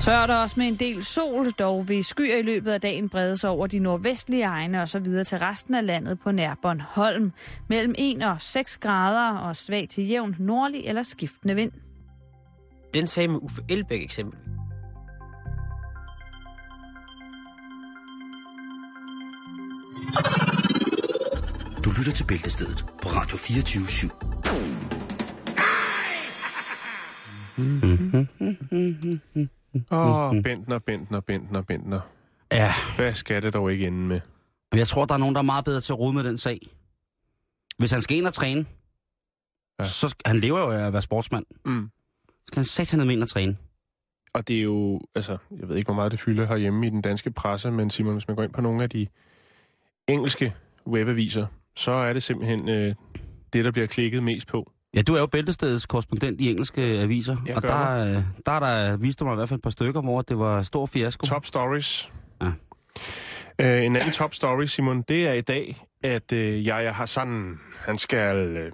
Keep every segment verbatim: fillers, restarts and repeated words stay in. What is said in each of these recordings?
Tørt også med en del sol, dog vil skyer i løbet af dagen brede sig over de nordvestlige egne og så videre til resten af landet på nær Bondholm. Mellem en og seks grader og svag til jævn nordlig eller skiftende vind. Den sag med Uffe Elbæk eksempel. Du lytter til Bæltestedet på Radio fireogtyve syv. Åh, oh, Bentner, Bentner, Bentner, Bentner. Ja. Hvad skal det dog ikke ende med? Jeg tror, der er nogen, der er meget bedre til at rode med den sag. Hvis han skal ind og træne, ja. så skal, han lever jo af at være sportsmand. Mm. Så skal han satan med ind og træne. Og det er jo, altså, jeg ved ikke, hvor meget det fylder herhjemme i den danske presse, men Simon, hvis man går ind på nogle af de engelske webaviser, så er det simpelthen øh, det, der bliver klikket mest på. Ja, du er jo Bæltestedets korrespondent i engelske aviser, jeg og der, det. der er der viste mig i hvert fald et par stykker, hvor det var stor fiasko. Top stories. Ja. Øh, en anden top story, Simon, det er i dag, at øh, Jaja Hassan, han skal øh,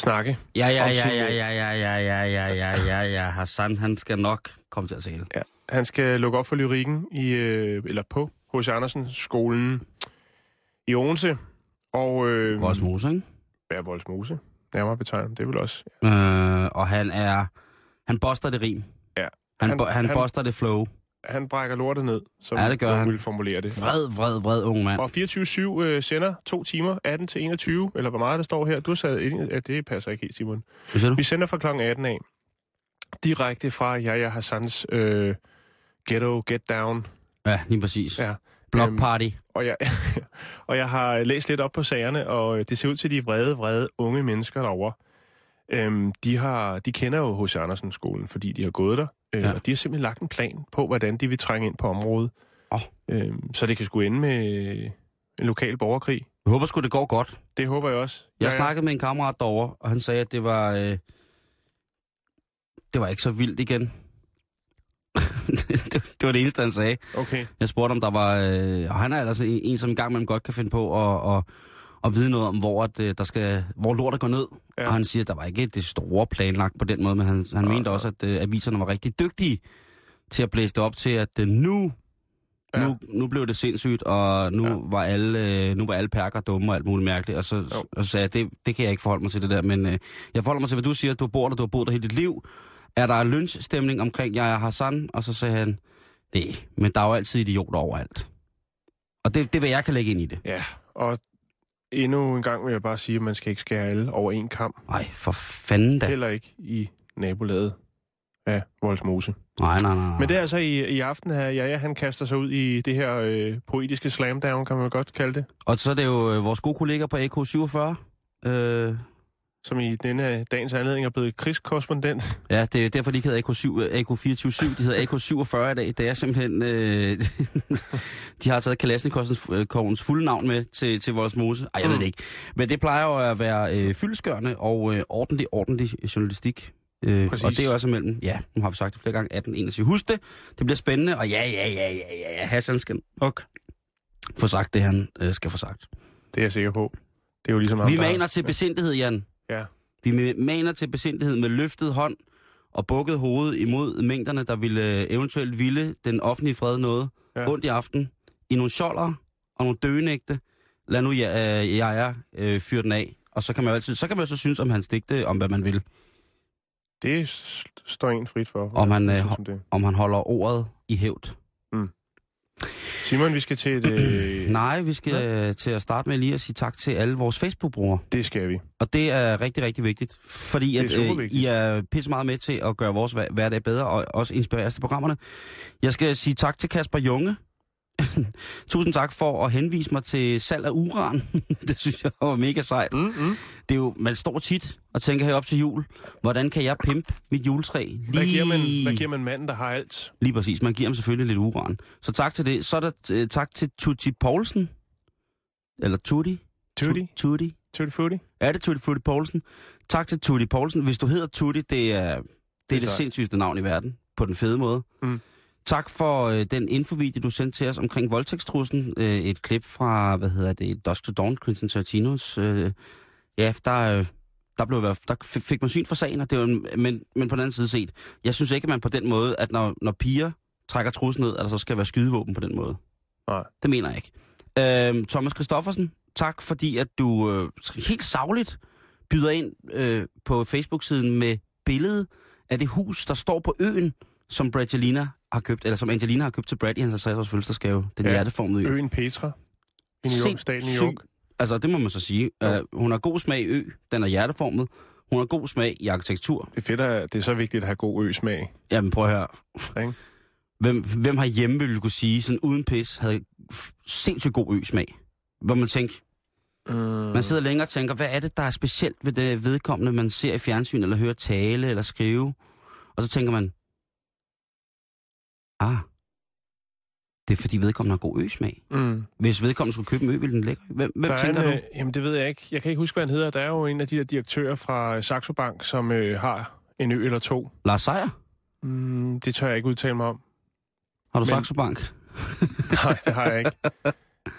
snakke. Ja, ja, ja, ja, ja, ja, ja, ja, ja, ja, ja, ja, Hassan, han skal nok komme til at se det. Ja, han skal lukke op for lyrikken i, øh, eller på H C. Andersen skolen i Odense. Og Øh, Vollsmose, ikke? Ja, Vollsmose. Nærmere betegnet, det vil også. Ja. Øh, og han er, han boster det rim. Ja. Han, han, han, han boster det flow. Han brækker lortet ned, som ja, det han vil formulere det. Vred, vred, vred unge mand. Og fireogtyve syv øh, sender to timer, atten til enogtyve, eller hvor meget der står her. Du sagde, at det passer ikke helt, Simon. Vi sender fra klokken atten af, direkte fra Jaja Hassans øh, Ghetto Get Down. Ja, lige præcis. Ja. Block party. Øhm, og, jeg, og jeg har læst lidt op på sagerne, og det ser ud til de vrede, vrede unge mennesker derovre. Øhm, de, har, de kender jo H C. Andersen-skolen, fordi de har gået der. Øh, ja. Og de har simpelthen lagt en plan på, hvordan de vil trænge ind på området. Oh. Øhm, så det kan sgu ende med en lokal borgerkrig. Jeg håber sgu, det går godt. Det håber jeg også. Jeg ja, ja. snakkede med en kammerat derovre, og han sagde, at det var, øh, det var ikke så vildt igen. Det var det eneste, han sagde. Okay. Jeg spurgte, om der var Øh, og han er altså en, som en gang imellem godt kan finde på at, at, at vide noget om, hvor, at, der skal, hvor lortet går ned. Ja. Og han siger, at der var ikke det store planlagt på den måde, men han, han ja, mente ja. også, at øh, aviserne var rigtig dygtige til at blæse det op til, at øh, nu, ja. nu, nu blev det sindssygt, og nu, ja. var alle, øh, nu var alle perker dumme og alt muligt mærkeligt. Og så, og så sagde jeg, det, det kan jeg ikke forholde mig til det der, men øh, jeg forholder mig til, hvad du siger, at du bor der, du har boet der hele dit liv. Er der lynchstemning omkring Jaja Hassan? Og så sagde han, nej, men der er jo altid idioter overalt. Og det, det er, hvad jeg kan lægge ind i det. Ja, og endnu en gang vil jeg bare sige, at man skal ikke skære alle over en kamp. Nej, for fanden da. Heller ikke i nabolaget af Vollsmose. Nej, nej, nej, nej. Men det er altså i, i aften her, Jaja, han kaster sig ud i det her øh, poetiske slamdown, kan man godt kalde det. Og så er det jo øh, vores gode kolleger på A K syvogfyrre, øh, som i denne dagens anledning er blevet krigskorrespondent. Ja, det er derfor, de ikke hedder A K fireogtyve syv, de hedder A K syvogfyrre i dag. Det er simpelthen Øh, de har taget Kalashnikovens fulde navn med til, til Vollsmose. Ej, jeg mm. ved det ikke. Men det plejer jo at være øh, fyldestgørende og øh, ordentlig, ordentlig journalistik. Øh, og det er også mellem, ja, nu har vi sagt det flere gange, atten enogtyve. Husk det, det bliver spændende. Og ja, ja, ja, ja, ja, Hassan skal nok få sagt det, han øh, skal få sagt. Det er jeg sikker på. Det er jo ligesom ham, vi maner der til besindighed, Jan. Ja. Vi maner til besindighed med løftet hånd og bukket hoved imod mængderne, der ville eventuelt ville den offentlige fred noget. Ja. Ondt i aften. I nogle sjoldere og nogle døgnægte. Lad nu jeg, øh, jeg øh, fyre den af. Og så kan man jo altid, så kan man så synes om hans digte, om hvad man vil. Det står en frit for. Om han, øh, ho- om han holder ordet i hævd. Mm. Simon, vi skal til et Øh... nej, vi skal ja. til at starte med lige at sige tak til alle vores Facebook-brugere. Det skal vi. Og det er rigtig, rigtig vigtigt, fordi at, vigtigt. I er pisse meget med til at gøre vores hverdag bedre, og også inspireres til programmerne. Jeg skal sige tak til Kasper Junge. Tusind tak for at henvise mig til salg af uran. Det synes jeg var mega sejt. Mm-hmm. Det er jo, man står tit og tænker herop til jul, hvordan kan jeg pimpe mit juletræ? Lige Hvad giver man, hvad giver man manden, der har alt? Lige præcis, man giver ham selvfølgelig lidt uran. Så tak til det. Så er der t- tak til Tutti Poulsen. Eller Tutti. Tutti. Tutti. Tutti Futti. Er det Tutti Futti Poulsen? Tak til Tutti Poulsen. Hvis du hedder Tutti, det er det, det, er det sindssygste navn i verden. På den fede måde. Mm. Tak for øh, den infovideo, du sendte til os omkring voldtægtstruslen. Øh, et klip fra, hvad hedder det, Dusk to Dawn, Christian Tartinos. Øh, ja, der, øh, der, blev, der fik man syn for sagen, og det var en, men, men på den anden side set, jeg synes ikke, at man på den måde, at når, når piger trækker trussen ned, at der så skal være skydevåben på den måde. Nej. Det mener jeg ikke. Øh, Thomas Christoffersen, tak fordi, at du øh, helt sagligt byder ind øh, på Facebook-siden med billedet af det hus, der står på øen, som Angelina har købt, eller som Angelina har købt til Brad i hans halvtreds års fødselsdagsgave. Den ja. hjerteformede ø. Øen Petra i New York, staten New York. Altså, det må man så sige. Ja. Uh, hun har god smag i ø, den er hjerteformet. Hun har god smag i arkitektur. Det er fedt, at det er så vigtigt at have god ø-smag. Jamen, prøv at høre. Okay. Hvem, hvem har hjemme ville kunne sige, sådan uden pis, havde sindssygt god ø-smag? Hvor man tænker, mm. man sidder længere og tænker, hvad er det, der er specielt ved det vedkommende, man ser i fjernsyn, eller hører tale, eller skrive? Og så tænker man, ah, det er fordi vedkommende har god øsmag. Mm. Hvis vedkommende skulle købe en ø, ville den lækker. Hvem, hvem tænker en, du? Jamen det ved jeg ikke. Jeg kan ikke huske, hvad han hedder. Der er jo en af de der direktører fra Saxo Bank, som øh, har en ø eller to. Lars Seier? Mm, det tør jeg ikke udtale mig om. Har du men... Saxo Bank? Nej, det har jeg ikke.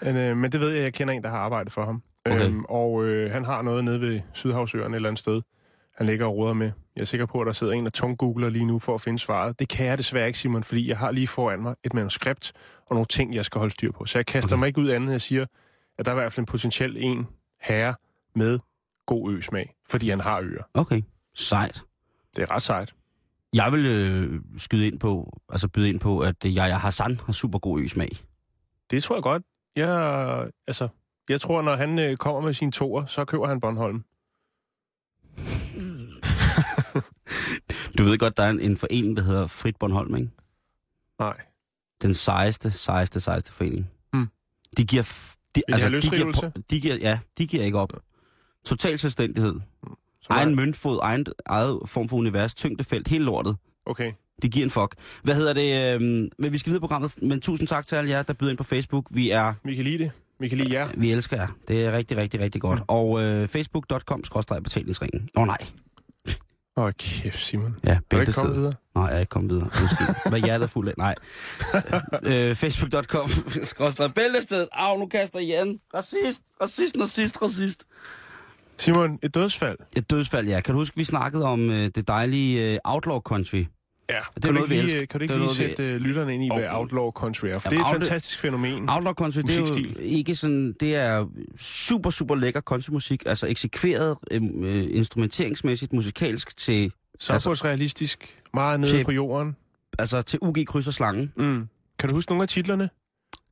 Men, øh, men det ved jeg, jeg kender en, der har arbejdet for ham. Okay. Øhm, og øh, han har noget nede ved Sydhavsøerne et eller andet sted. Han ligger og roder med. Jeg er sikker på, at der sidder en, der tunggoogler lige nu for at finde svaret. Det kan jeg desværre ikke, Simon, fordi jeg har lige foran mig et manuskript og nogle ting, jeg skal holde styr på. Så jeg kaster okay. mig ikke ud andet, jeg siger, at der er i hvert fald en potentiel en herre med god øsmag, fordi han har øer. Okay, sejt. Det er ret sejt. Jeg vil øh, skyde ind på, altså byde ind på, at Jaja Hassan har super god øsmag. Det tror jeg godt. Jeg, altså, jeg tror, når han øh, kommer med sine toer, så køber han Bondholm. Du ved godt, der er en, en forening, der hedder Frit Bornholm, ikke? Nej. Den sejeste, sejeste, sejeste forening. Mm. De giver... F- de, altså, de, giver, de giver ja, de giver ikke op. Total selvstændighed. Mm. Egen møntfod, egen eget form for univers, tyngdefelt, hele lortet. Okay. De giver en fuck. Hvad hedder det? Øhm, men vi skal videre på programmet, men tusind tak til alle jer, der byder ind på Facebook. Vi er... Vi kan lide det. Vi kan lide jer. Vi elsker jer. Det er rigtig, rigtig, rigtig godt. Mm. Og øh, facebook punktum com skråstreg betalingsringen. Åh oh, nej. Åh, oh, kæft, Simon. Ja, Bæltestedet. Er du ikke kommet videre? Nej, jeg er ikke kommet videre. Hvad hjertet er fuld af? Nej. øh, facebook punktum com. Skråstreg Bæltestedet. Au, nu kaster jeg igen. Racist, racist, racist, racist. Simon, et dødsfald. Et dødsfald, ja. Kan du huske, vi snakkede om øh, det dejlige øh, Outlaw Country? Ja, det kan, du ikke lige, kan du ikke det lige sætte vi... lytterne ind i, hvad Outlaw Country er? For jamen, det er et out... fantastisk fænomen. Outlaw Country, det er jo ikke sådan... Det er super, super lækker countrymusik, altså eksekveret øh, instrumenteringsmæssigt, musikalsk til... Samfundsrealistisk, altså, meget nede til, på jorden. Altså til U G Kryds og Slange. Mm. Kan du huske nogle af titlerne?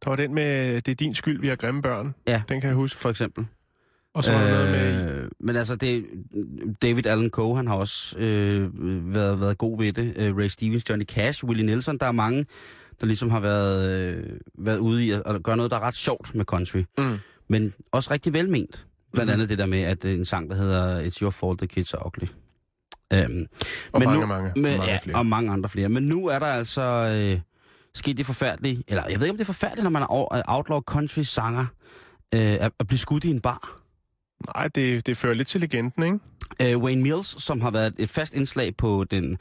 Der var den med, det er din skyld, vi har grimme børn. Ja, den kan jeg huske. For eksempel. Og så øh, noget med... Men altså, det, David Allen Coe, han har også øh, været, været god ved det. Ray Stevens, Johnny Cash, Willie Nelson. Der er mange, der ligesom har været, øh, været ude i at, at gøre noget, der er ret sjovt med country. Mm. Men også rigtig velment. Blandt andet mm. det der med, at en sang, der hedder It's Your Fault, The Kids Are Ugly. Øhm, og men mange, nu, mange, med, mange ja, flere. Og mange andre flere. Men nu er der altså øh, sket det forfærdelige... Eller jeg ved ikke, om det er forfærdeligt, når man er outlaw country-sanger, øh, at, at blive skudt i en bar. Nej, det, det fører lidt til legenden, ikke? Uh, Wayne Mills, som har været et fast indslag på den,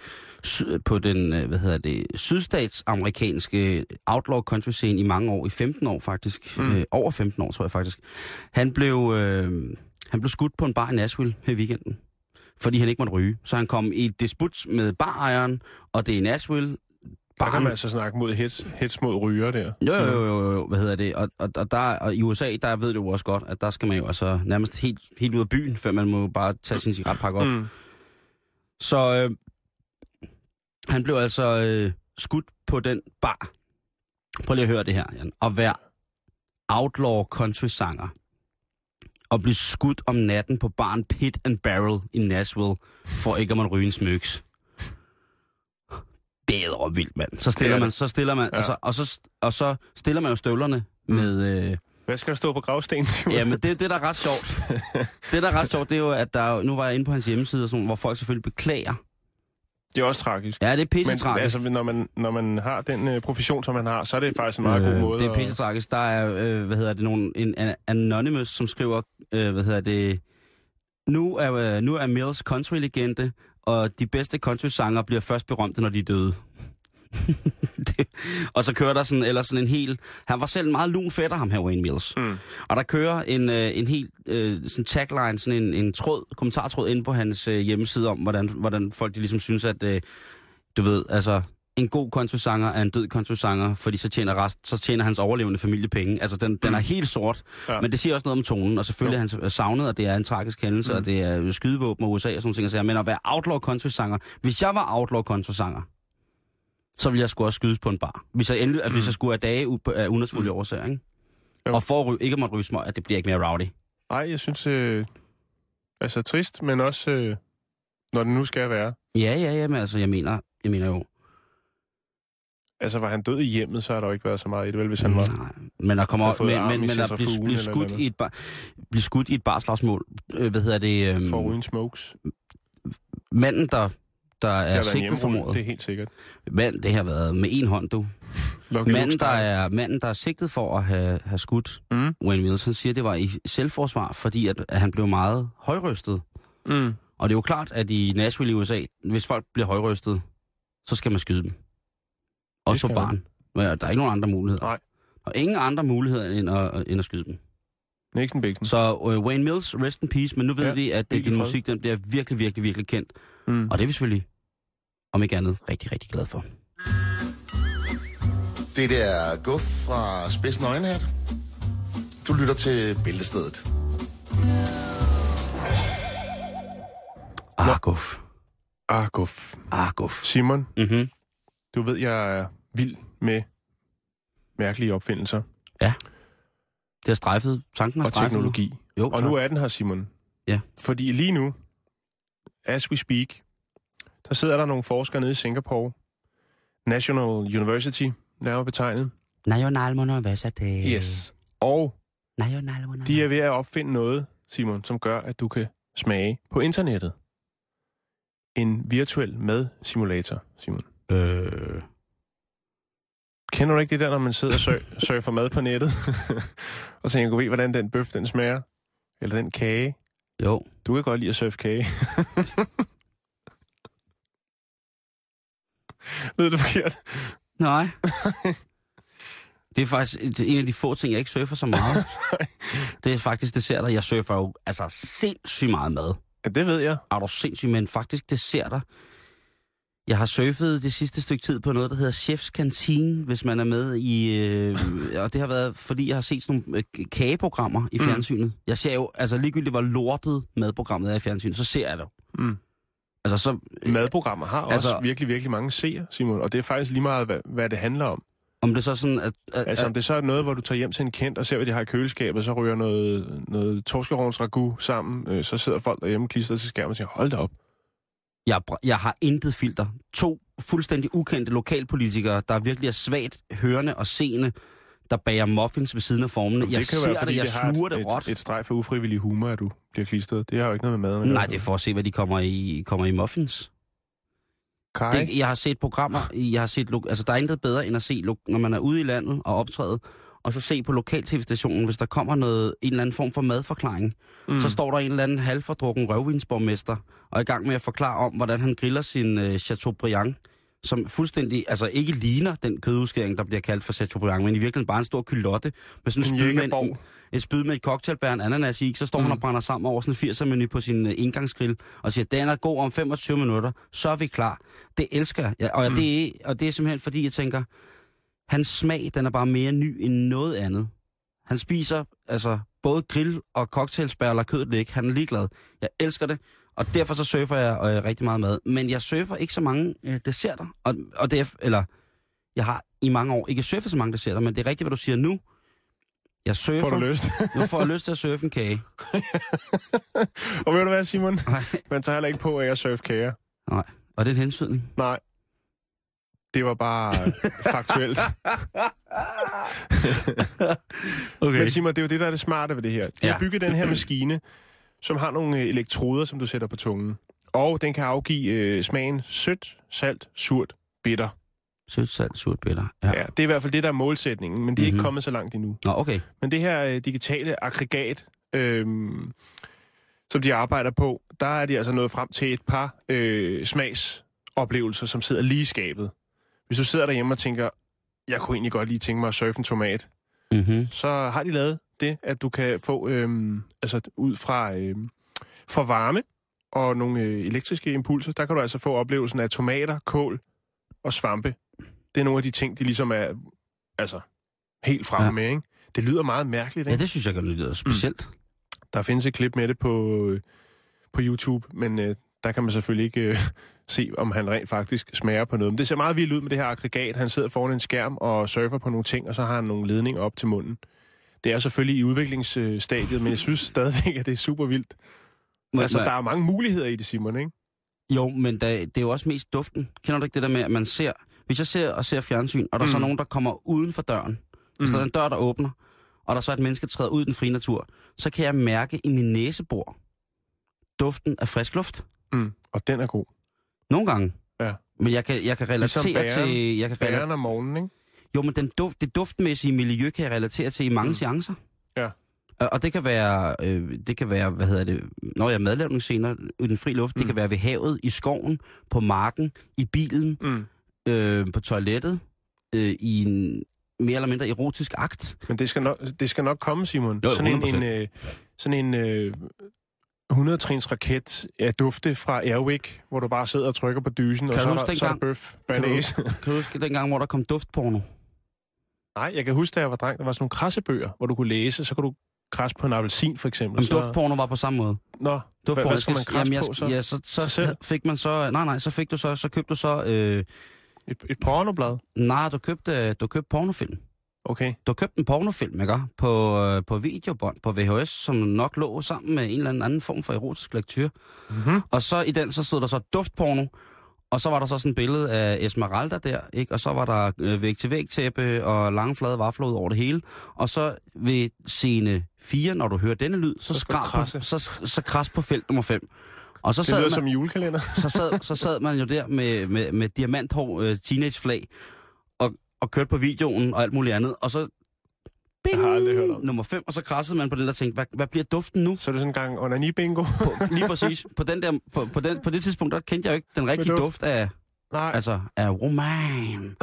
på den hvad hedder det, sydstatsamerikanske outlaw country scene i mange år, i femten år faktisk, mm. uh, over femten år tror jeg faktisk, han blev, uh, han blev skudt på en bar i Nashville her i weekenden, fordi han ikke måtte ryge. Så han kom i et disput med barejeren, og det er i Nashville. Barn. Der kan man altså snakke mod hets, hets mod ryger der. Jo, jo, jo, jo, hvad hedder det? Og, og, og, der, og i U S A, der ved du også godt, at der skal man jo altså nærmest helt, helt ud af byen, før man må bare tage sin cigaretpakke op. Mm. Så øh, han blev altså øh, skudt på den bar. Prøv lige at høre det her, Jan. At være outlaw country-sanger og blive skudt om natten på baren Pit and Barrel i Nashville, for ikke at man ryge en smyks. Det er vildt, mand. Så stiller man, så stiller man, ja. altså, og, så, og så stiller man jo støvlerne mm. med... Øh... Hvad skal der stå på gravstenen? Ja, men det, det der er ret sjovt. Det, der er ret sjovt, det er jo, at der... Nu var jeg inde på hans hjemmeside, og sådan, hvor folk selvfølgelig beklager. Det er også tragisk. Ja, det er pissetragisk. Altså, når man, når man har den øh, profession, som man har, så er det faktisk en meget øh, god måde. Det er pissetragisk. Der er, øh, hvad hedder det, nogen, en, en anonymous, som skriver, øh, hvad hedder det... Nu er, øh, nu er Mills country-legende... Og de bedste country-sanger bliver først berømte, når de er døde. det, og så kører der sådan, eller sådan en hel... Han var selv en meget lun fætter, ham her, Wayne Mills. Mm. Og der kører en, øh, en hel øh, sådan tagline, sådan en, en tråd, kommentartråd inde på hans øh, hjemmeside om, hvordan, hvordan folk de ligesom synes, at... Øh, du ved, altså... En god kontosanger er en død kontosanger, fordi så tjener, rest, så tjener hans overlevende familie penge. Altså, den, mm. den er helt sort, ja. Men det siger også noget om tonen. Og selvfølgelig er han savnet, og det er en tragisk hændelse, mm. og det er skydevåben og U S A og sådan ting. Så jeg mener, at være outlaw kontosanger... Hvis jeg var outlaw kontosanger, så ville jeg sgu også skydes på en bar. Hvis jeg, endelig, altså, mm. hvis jeg skulle have dage af unaturlige mm. årsager, ikke? Jo. Og for at ryge, ikke at måtte ryge smøg, at det bliver ikke mere rowdy. Nej, jeg synes... Øh, altså, trist, men også... Øh, når det nu skal være. Ja, ja, ja, men altså, jeg mener, jeg mener jo... Altså, var han død i hjemmet, så har der jo ikke været så meget i det, vel, hvis han var... Nej, men der kommer også... Men, men, men at blive, blive, skudt i et bar, blive skudt i et barslagsmål, øh, hvad hedder det... Øh, for uden smokes. Manden, der, der er sigtet for mordet... Det er helt sikkert. Mand, det har været med en hånd, du. Manden, der er, manden, der er sigtet for at have, have skudt, mm. Wayne Wilson, siger, det var i selvforsvar, fordi at, at han blev meget højrøstet. Mm. Og det er jo klart, at i Nashville i U S A, hvis folk bliver højrøstet, så skal man skyde dem. Også på barn. Der er ikke nogen andre muligheder. Nej. Og ingen andre muligheder end at, end at skyde dem. Nixon Bixen. Så uh, Wayne Mills, rest in peace, men nu ved ja, vi, at din musik den bliver virkelig, virkelig, virkelig kendt. Mm. Og det er vi selvfølgelig, om ikke andet, rigtig, rigtig glad for. Det der guf fra Spidsen Øjenhat. Du lytter til Bæltestedet. Ah, guf. Ah, guf. Ah, guf. Simon. Mhm. Du ved, jeg er vild med mærkelige opfindelser. Ja. Det har strejfet. Tanken har strejfet. Og teknologi. Jo, og tak. Nu er den her, Simon. Ja. Fordi lige nu, as we speak, der sidder der nogle forskere nede i Singapore. National University, nærmere betegnet. National University. Yes. Og National University. De er ved at opfinde noget, Simon, som gør, at du kan smage på internettet. En virtuel madsimulator, Simon. Øh... Kender du ikke det der, når man sidder og søger, søger for mad på nettet? Og tænker, ved, hvordan den bøf, den smager? Eller den kage? Jo. Du kan godt lide at surfe kage. Ved du forkert? Nej. Det er faktisk det er en af de få ting, jeg ikke surfer så meget. Det er faktisk desserter. Jeg surfer jo altså sindssygt meget mad. Ja, det ved jeg. Er du sindssygt, men faktisk desserter... Jeg har surfet det sidste stykke tid på noget, der hedder Chef's Kantine, hvis man er med i... Øh, og det har været, fordi jeg har set sådan nogle kageprogrammer i fjernsynet. Mm. Jeg ser jo, altså ligegyldigt hvor lortet madprogrammet er i fjernsynet, så ser jeg det jo. Mm. Altså så... Øh, madprogrammer har altså, også virkelig, virkelig mange seere, Simon, og det er faktisk lige meget, hvad, hvad det handler om. Om det så sådan... At, at, altså om det så er noget, hvor du tager hjem til en kendt og ser, hvad de har i køleskabet, så ryger noget, noget torskerhorns ragout sammen, øh, så sidder folk derhjemme klistret til skærmen og siger, hold da op. Jeg, jeg har intet filter. To fuldstændig ukendte lokalpolitikere, der virkelig er svagt hørende og seende, der bager muffins ved siden af formene. Jeg ser være, det, jeg det sluger det råt. Et, et streg for ufrivillig humor, at du bliver klistret. Det har jo ikke noget med maden. Nej, det er for at se, hvad de kommer i, kommer i muffins. Det, jeg har set programmer, jeg har set, altså der er intet bedre end at se, når man er ude i landet og optræde, og så se på lokal-tv-stationen, hvis der kommer noget, en eller anden form for madforklaring, mm. så står der en eller anden halvfordrukken røvvinsborgmester, og er i gang med at forklare om, hvordan han griller sin øh, Chateaubriand, som fuldstændig, altså ikke ligner den kødudskæring, der bliver kaldt for Chateaubriand, men i virkeligheden bare en stor kylotte, med sådan en, en, spyd, med en, en spyd med et cocktailbær, en ananas i, så står mm. han og brænder sammen over sådan en firser-menu på sin øh, indgangsgrill, og siger, den er god om femogtyve minutter, så er vi klar. Det elsker jeg, og, mm. det er, og det er simpelthen fordi, jeg tænker... Hans smag, den er bare mere ny end noget andet. Han spiser altså både grill og cocktailspærler, kødet ikke. Han er ligeglad. Jeg elsker det, og derfor så surfer jeg øh, rigtig meget mad. Men jeg surfer ikke så mange øh, desserter. Og, og det er, eller, jeg har i mange år ikke surfet så mange desserter, men det er rigtigt, hvad du siger nu. Jeg surfer. Får du lyst? Nu får jeg lyst til at surfe en kage. Og ved du hvad, Simon? Nej. Man tager heller ikke på, at jeg surfer kager. Nej, og det er en hensydning. Nej. Det var bare faktuelt. Okay. Men Simon, det er jo det, der er det smarte ved det her. De ja. har bygget den her maskine, som har nogle elektroder, som du sætter på tungen. Og den kan afgive øh, smagen sødt, salt, surt, bitter. Sødt, salt, surt, bitter. Ja. Ja, det er i hvert fald det, der er målsætningen, men det er mm-hmm. ikke kommet så langt endnu. Nå, okay. Men det her øh, digitale aggregat, øh, som de arbejder på, der er de altså nået frem til et par øh, smagsoplevelser, som sidder lige i skabet. Hvis du sidder derhjemme og tænker, jeg kunne egentlig godt lige tænke mig at surfe en tomat, mm-hmm. så har de lavet det, at du kan få øhm, altså ud fra, øhm, fra varme og nogle øh, elektriske impulser, der kan du altså få oplevelsen af tomater, kål og svampe. Det er nogle af de ting, de ligesom er altså, helt fremme ja. med, ikke? Det lyder meget mærkeligt, ikke? Ja, det synes jeg godt lyder specielt. Mm. Der findes et klip med det på, øh, på YouTube, men øh, der kan man selvfølgelig ikke øh, se, om han rent faktisk smager på noget. Men det ser meget vildt ud med det her aggregat. Han sidder foran en skærm og surfer på nogle ting, og så har han nogle ledninger op til munden. Det er selvfølgelig i udviklingsstadiet, øh, men jeg synes stadigvæk, at det er super vildt. Men, altså, men... der er mange muligheder i det, Simon, ikke? Jo, men der, det er jo også mest duften. Kender du ikke det der med, at man ser... Hvis jeg ser og ser fjernsyn, og der mm. så er nogen, der kommer uden for døren, mm. så der er en dør, der åbner, og der så er et menneske, der træder ud i den frie natur, så kan jeg mærke i min næsebor duften af frisk luft. Mm. Og den er god. Nogle gange. Ja. Men jeg kan, jeg kan relatere ligesom bæren, til... Jeg kan relatere... bæren om morgenen, ikke? Jo, men den duft, det duftmæssige miljø kan jeg relatere til i mange mm. seancer. Ja. Og det kan være, øh, det kan være, hvad hedder det, når jeg er madlavningsscener i den frie luft, mm. det kan være ved havet, i skoven, på marken, i bilen, mm. Øh, på toilettet, øh, i en mere eller mindre erotisk akt. Men det skal nok, det skal nok komme, Simon. Jo, sådan en, en, øh, sådan en øh, hundrede-trins raket af dufte fra Airwick, hvor du bare sidder og trykker på dysen, kan og så er der, så er der bøf, banæs. Kan, kan du huske den gang, hvor der kom duftporno? Nej, jeg kan huske, da jeg var dreng, der var sådan nogle krassebøger, hvor du kunne læse, så kunne du krasse på en appelsin, for eksempel. Men så... duftporno var på samme måde. Nå, duftporno, hvad skal man krasse jamen, jeg, på så? Ja, så, så, så fik man så... Nej, nej, så fik du så... Så købte du så... Øh, Et, et pornoblad? Nej, du købte, du købte pornofilm. Okay. Du købte en pornofilm, ikke? På, på videobånd, på V H S, som nok lå sammen med en eller anden, anden form for erotisk lektyr. Mm-hmm. Og så i den, så stod der så duftporno, og så var der så sådan et billede af Esmeralda der, ikke? Og så var der øh, væg-til-væg-tæppe og lange flade vafler ud over det hele. Og så ved scene fire, når du hører denne lyd, så, så, på, så, så kras på felt nummer fem. Og så det lyder man, som julekalender. så, sad, så sad man jo der med, med, med diamanthår øh, teenageflag og, og kørte på videoen og alt muligt andet. Og så bing, nummer fem, og så krassede man på det der og tænkte, hvad, hvad bliver duften nu? Så er det sådan en gang onani-bingo. På, lige præcis. På, den der, på, på, den, på det tidspunkt, der kendte jeg jo ikke den rigtige duft. duft af... Nej. Altså, af roman.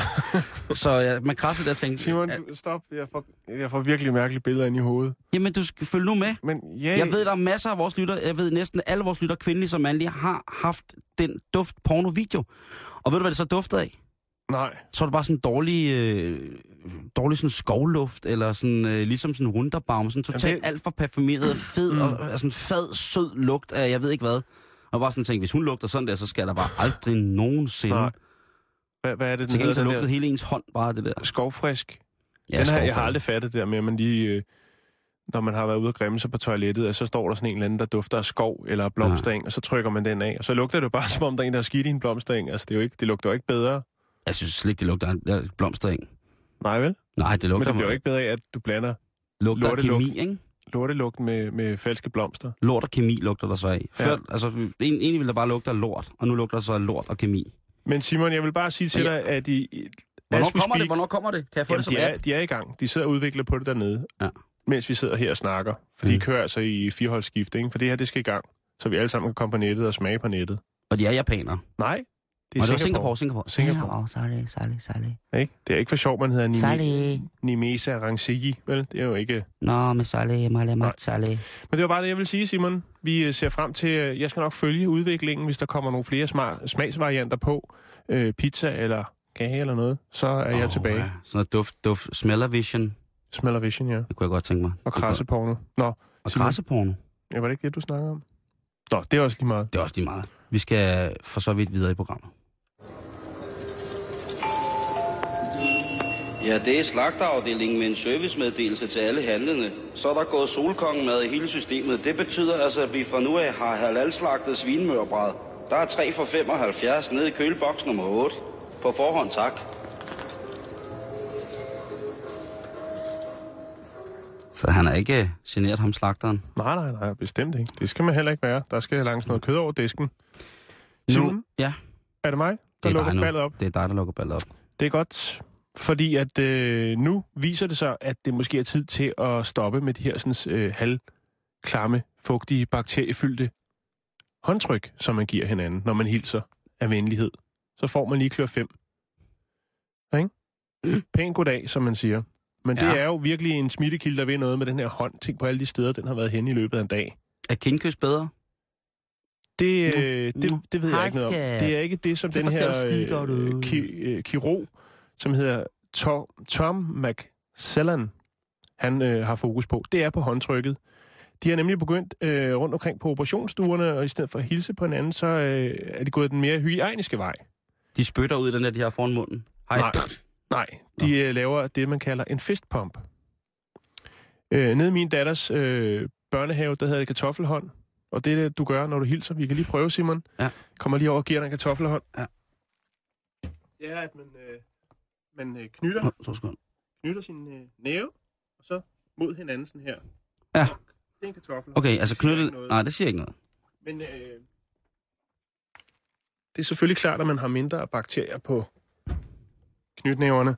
Så ja, man krassede der og tænkte... Simon, at... stop. Jeg får, jeg får virkelig mærkelige billeder ind i hovedet. Jamen, du skal følge nu med. Men, yeah. Jeg ved, der er masser af vores lytter. Jeg ved, næsten alle vores lytter, kvindelige som mandlige, har haft den duft porno-video. Og ved du, hvad det så duftede af? Nej. Så er det bare sådan en dårlig, øh, dårlig sådan skovluft, eller sådan, øh, ligesom sådan en runderbaum. Sådan totalt det... alt for parfumeret, fed mm. og altså, en fad, sød lugt af, jeg ved ikke hvad. Og bare sådan tænkte, hvis hun lugter sådan der, så skal der bare aldrig nogensinde... Hvad, hvad er det, den hedder? Så lugtede der... hele ens hånd bare det der. Skovfrisk. Ja, den her, jeg har aldrig fattet det der med, at man lige... Øh, når man har været ude og grimme sig på toilettet, og så står der sådan en eller anden, der dufter af skov eller blomstring, ja. Og så trykker man den af. Og så lugter det jo bare, som om der er en, der har skidt i en blomstring. Altså, det, er jo ikke, det lugter jo ikke bedre. Jeg synes slet ikke, det lugter af en blomstring. Nej, vel? Nej, det lugter... Men det bliver jo ikke bedre af, at du blander... Lugter af kemi, ikke? Lortelugt med, med falske blomster. Lort og kemi lugter der så af. Før, ja. Altså, egentlig ville der bare lugte af lort, og nu lugter der så af lort og kemi. Men Simon, jeg vil bare sige til dig, at de... Hvornår kommer speak, det? Hvornår kommer det? Kan jeg få jamen, det som de er, de er i gang. De sidder og udvikler på det dernede, ja. Mens vi sidder her og snakker. For mm. de kører altså i fireholdsskift, ikke? For det her, det skal i gang. Så vi alle sammen kan komme på nettet og smage på nettet. Og de er japanere? Nej. Det er og Singapore. Singapore, Singapore. Singapore. Oh, sorry, sorry, sorry. Ikke? Det er ikke for sjovt, man hedder Nime, Nimesa Rangseji, vel? Det er jo ikke... Nå, men sorry, malamat, sorry. Men det var bare det, jeg ville sige, Simon. Vi ser frem til... Jeg skal nok følge udviklingen, hvis der kommer nogle flere smag, smagsvarianter på. Øh, pizza eller kage eller noget. Så er oh, jeg tilbage. Ja. Sådan noget duft, duft. Smellervision. Smellervision, ja. Det kunne jeg godt tænke mig. Og krasseporno. Nå, og krasseporno. Ja, var det ikke det, du snakker om? Nå, det er også lige meget. Det er også lige meget. Vi skal for så vidt videre i programmet. Ja, det er slagterafdelingen med en servicemeddelelse til alle handlende. Så er der gået solkongemad i hele systemet. Det betyder altså, at vi fra nu af har halal-slagtet svinemørbrad. Der er tre for femoghalvfjerds nede i køleboks nummer otte. På forhånd, tak. Så han er ikke generet ham, slagteren? Nej, nej, nej, bestemt ikke. Det skal man heller ikke være. Der skal langs noget kød over disken. Nu, ja. Er det mig, der det lukker ballet op? Det er dig, der lukker ballet op. Det er godt, fordi at øh, nu viser det sig, at det måske er tid til at stoppe med de her sådan, øh, halvklamme, fugtige, bakteriefyldte håndtryk, som man giver hinanden, når man hilser af venlighed. Så får man lige klør fem. Ikke? Mm. Pæn goddag, som man siger. Men det ja. er jo virkelig en smittekilde, der ved noget med den her hånd. Tænk på alle de steder, den har været henne i løbet af en dag. Er kindkys bedre? Det, nu, øh, det, nu. det ved jeg ikke noget om. Det er ikke det, som det den her ki- kirurg, som hedder Tom, Tom McCellan, han øh, har fokus på. Det er på håndtrykket. De har nemlig begyndt øh, rundt omkring på operationsstuerne, og i stedet for at hilse på hinanden, så øh, er de gået den mere hygiejniske vej. De spytter ud i den der, de har foran munden. Hej. Nej, nej, de øh, laver det, man kalder en fistpump. Øh, nede i min datters øh, børnehave, der hedder det kartoffelhånd. Og det er det, du gør, når du hilser. Vi kan lige prøve, Simon. Ja. Kommer lige over og giver dig en kartoffelhånd. Ja. Det er, at man, øh, man øh, knytter, oh, så knytter sin øh, næve, og så mod hinanden sådan her. Ja. Det er en kartoffelhånd. Okay, altså knyttet... Nej, det siger ikke noget. Men øh, det er selvfølgelig klart, at man har mindre bakterier på knytnæverne.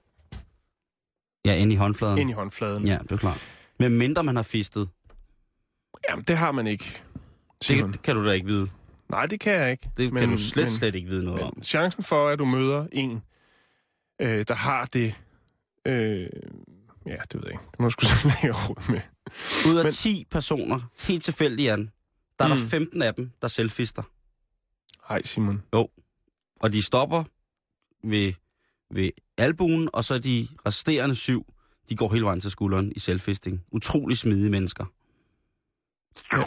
Ja, ind i håndfladen. Ind i håndfladen. Ja, det er klart. Men mindre man har fistet. Jamen, det har man ikke. Simon. Det kan du da ikke vide. Nej, det kan jeg ikke. Det men, kan du slet, men, slet ikke vide noget om. Chancen for, at du møder en, øh, der har det... Øh, ja, det ved jeg ikke. Det må du sgu så lægge råd med. Ud af men, ti personer, helt tilfældigt an, der er mm. der femten af dem, der selvfister. Hej, Simon. Jo. Og de stopper ved, ved albuen, og så de resterende syv, de går hele vejen til skulderen i selvfisting. Utrolig smidige mennesker. Ja.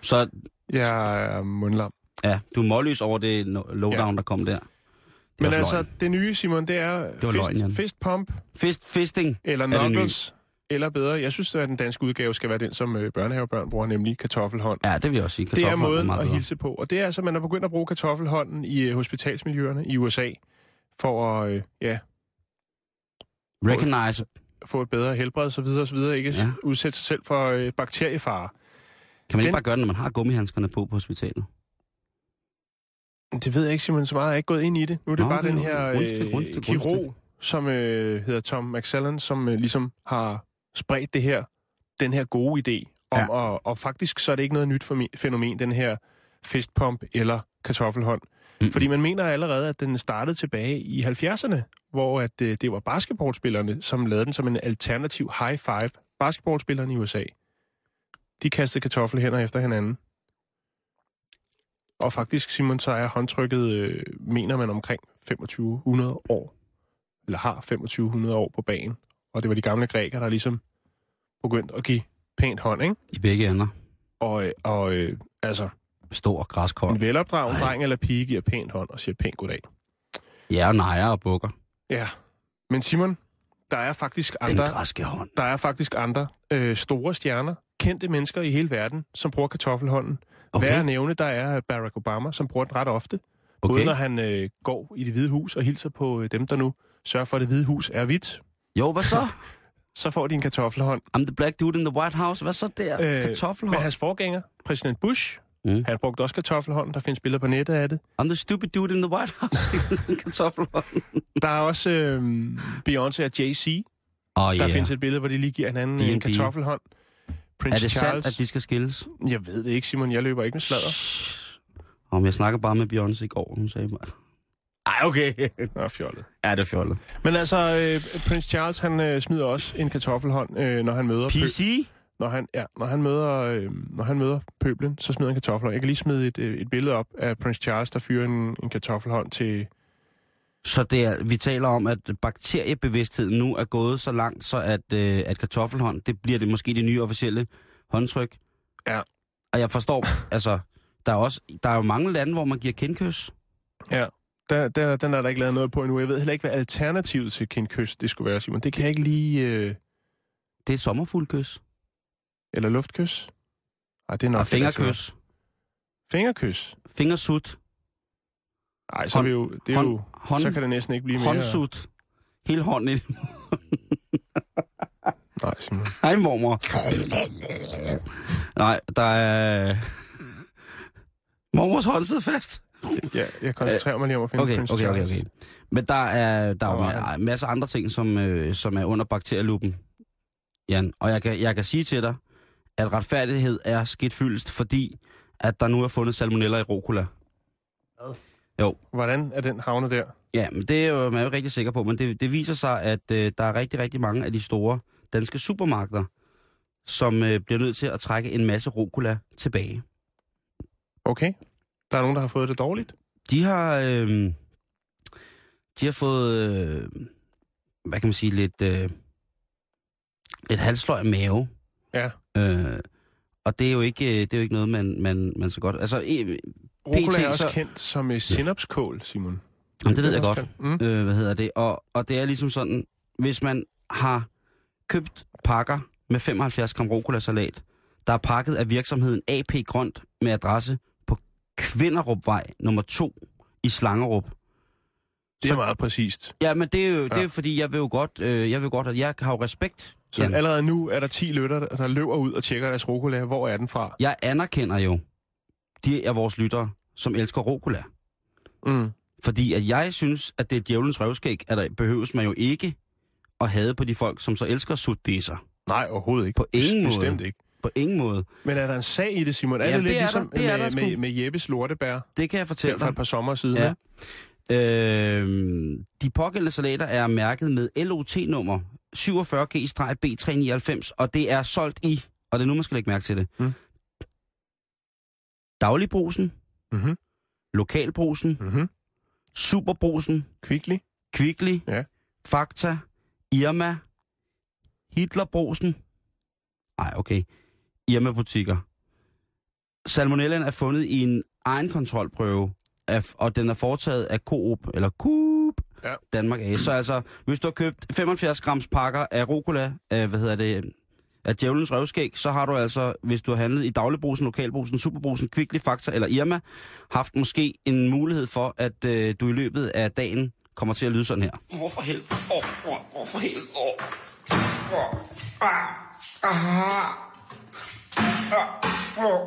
Så... Jeg er mundlam. Ja, du er målløs over det lowdown, ja. der kom der. Det Men altså, løgn. det nye, Simon, det er det fist, fistpump. Fist, fisting eller knuckles. Eller bedre, jeg synes, at den danske udgave skal være den, som børnehavebørn bruger, nemlig kartoffelhånd. Ja, det vil jeg også sige. Det er måden er at hilse på. Og det er altså, man har begyndt at bruge kartoffelhånden i hospitalsmiljøerne i U S A, for at, øh, ja... Recognize. Få et bedre helbred, og så videre, og så videre. Ikke ja. udsætte sig selv for øh, bakteriefare. Kan man ikke den... bare gøre det, når man har gummihandskerne på på hospitalet? Det ved jeg ikke, Simon, så meget. Jeg er ikke gået ind i det. Nu er det Nå, bare det er den her grundstyk, grundstyk, kirurg, grundstyk. som øh, hedder Tom McCellan, som øh, ligesom har spredt det her, den her gode idé. Om, ja. og, og faktisk så er det ikke noget nyt fænomen, den her fistpump eller kartoffelhånd. Mm. Fordi man mener allerede, at den startede tilbage i halvfjerdserne, hvor at, øh, det var basketballspillerne, som lavede den som en alternativ high five. Basketballspillerne i U S A. De kastede kartoffelhænder efter hinanden. Og faktisk, Simon, så er håndtrykket, øh, mener man, omkring femogtyve hundrede år. Eller har femogtyve hundrede år på bagen. Og det var de gamle grækere, der ligesom begyndte at give pænt hånd, ikke? I begge ender. Og, og øh, altså... Stor græskål. En velopdraget dreng eller pige giver pænt hånd og siger pænt goddag. Ja, og nejer og bukker. Ja, men Simon, der er faktisk andre... Den græske hånd. Der er faktisk andre øh, store stjerner, kendte mennesker i hele verden, som bruger kartoffelhånden. Okay. Hver nævne, der er Barack Obama, som bruger den ret ofte. Okay. Både når han øh, går i Det Hvide Hus og hilser på øh, dem, der nu sørger for, at Det Hvide Hus er hvidt. Jo, hvad så? Så får de en kartoffelhånd. I'm the black dude in the White House. Hvad så der? Øh, kartoffelhånd. Men hans forgænger, præsident Bush, mm. han brugte også kartoffelhånden. Der findes billeder på nettet af det. I'm the stupid dude in the White House. Kartoffelhånden. Der er også øh, Beyoncé og Jay-Z. Oh, yeah. Der findes et billede, hvor de lige giver hinanden en kartoffelhånd. Prince er det Charles? Sandt, at de skal skilles? Jeg ved det ikke, Simon. Jeg løber ikke med sladder. Om jeg snakker bare med Beyoncé i går, hun sagde mig. Ej, okay. Det er fjollet. Ja, det er fjollet. Men altså, øh, Prince Charles, han øh, smider også en kartoffelhånd, øh, når han møder... P C? Pø- når, han, ja, når, han møder, øh, når han møder pøblen, så smider han en kartoffelhånd. Jeg kan lige smide et, øh, et billede op af Prince Charles, der fyrer en, en kartoffelhånd til... Så det er, vi taler om, at bakteriebevidstheden nu er gået så langt, så at, øh, at kartoffelhånd, det bliver det måske det nye officielle håndtryk. Ja. Og jeg forstår, altså, der er, også, der er jo mange lande, hvor man giver kindkys. Ja, der, der, den er der ikke lavet noget på endnu. Jeg ved heller ikke, hvad alternativet til kindkys det skulle være, Simon. Det kan jeg ikke lige... Øh... Det er sommerfuglkys. Eller luftkys. Ej, det er nok... Og fingerkys. Fingerkys. Fingersut. Nej, så, jo, det er jo, hånd, så kan det næsten ikke blive mere... Håndsut. Hele hånden i det. Nej, simpelthen. Hej, mormor. Nej, der er... Mormors hånd sidder fast. Ja, jeg koncentrerer mig lige om at finde okay, Prince Charles. Okay, okay, okay. Men der er, der er, er masser af andre ting, som, øh, som er under bakterieluppen, Jan. Og jeg kan, jeg kan sige til dig, at retfærdighed er skidt fyldest, fordi at der nu er fundet salmonella i rucola. Hvad? Jo. Hvordan er den havnet der? Ja, men det er jo, man er jo rigtig sikker på, men det, det viser sig, at øh, der er rigtig, rigtig mange af de store danske supermarkeder, som øh, bliver nødt til at trække en masse rucola tilbage. Okay. Der er nogen, der har fået det dårligt? De har, øh, de har fået, øh, hvad kan man sige, lidt, øh, lidt halsløg af mave. Ja. Øh, og det er jo ikke, det er jo ikke noget, man, man, man så godt... Altså, øh, rucola er også så... kendt som øh, sinapskål, Simon. Jamen, det ved jeg godt. Mm. Øh, hvad hedder det? Og, og det er ligesom sådan, hvis man har købt pakker med femoghalvfjerds gram rucolasalat, der er pakket af virksomheden A P Grønt med adresse på Kvinderupvej nummer to i Slangerup. Det er så meget præcist. Ja, men det er jo, ja. det er jo fordi, jeg vil jo godt, øh, jeg vil godt, at jeg har jo respekt. Så Jan. Allerede nu er der ti lytter, der løber ud og tjekker deres rucola. Hvor er den fra? Jeg anerkender jo, de er vores lyttere, som elsker rucola. Mm. Fordi at jeg synes, at det er djævelens røvskæg, at der behøves man jo ikke at hade på de folk, som så elsker sutdisser. Nej, overhovedet ikke. På ingen måde. Bestemt ikke. På ingen måde. Men er der en sag i det, Simon? Er ja, det, det lidt er ligesom der, det med, er der sgu... med, med Jeppes lortebær? Det kan jeg fortælle dig. For et par sommer siden. Ja. Øh, de pågældende salater er mærket med L O T-nummer syvogfyrre G B tre hundrede nioghalvfems, og det er solgt i, og det er nu, man skal lægge mærke til det, mm. Dagligbrusen, mm-hmm. Lokalbrusen, mm-hmm. Superbrusen, Kvickly, Kvickly, ja. Fakta, Irma, Hitlerbrusen. Nej, okay. Irma-butikker. Salmonellaen er fundet i en egen kontrolprøve, af, og den er foretaget af Coop, eller Coop, ja. Danmark A. Så altså, hvis du har købt femoghalvfjerds grams pakker af rucola, af, hvad hedder det, af djævelens røvskæg, så har du altså, hvis du har handlet i dagligbrusen, lokalbrusen, superbrusen, Kvickly, Fakta eller Irma, haft måske en mulighed for, at øh, du i løbet af dagen kommer til at lyde sådan her. Hvorfor helvede? Åh, oh, hvorfor helvede? Åh, oh. oh. ah. ah. ah. oh.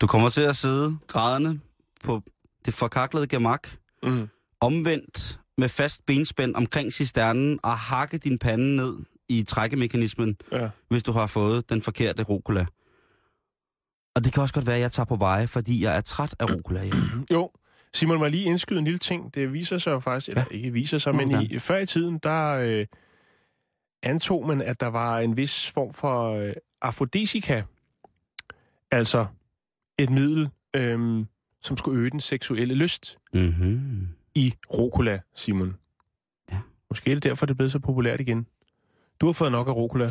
Du kommer til at sidde grædende på det forkaklede gemak, mm. omvendt med fast benspænd omkring cisternen og hakke din pande ned i trækkemekanismen, ja. Hvis du har fået den forkerte rucola. Og det kan også godt være, at jeg tager på veje, fordi jeg er træt af rucola. Ja. Jo, Simon, må jeg lige indskyde en lille ting. Det viser sig jo faktisk, eller ja. Ikke viser sig, men i, før i tiden, der øh, antog man, at der var en vis form for øh, afrodisika. Altså et middel, øh, som skulle øge den seksuelle lyst. Mhm. I rucola, Simon. Ja. Måske er det derfor, det er blevet så populært igen. Du har fået nok af rucola.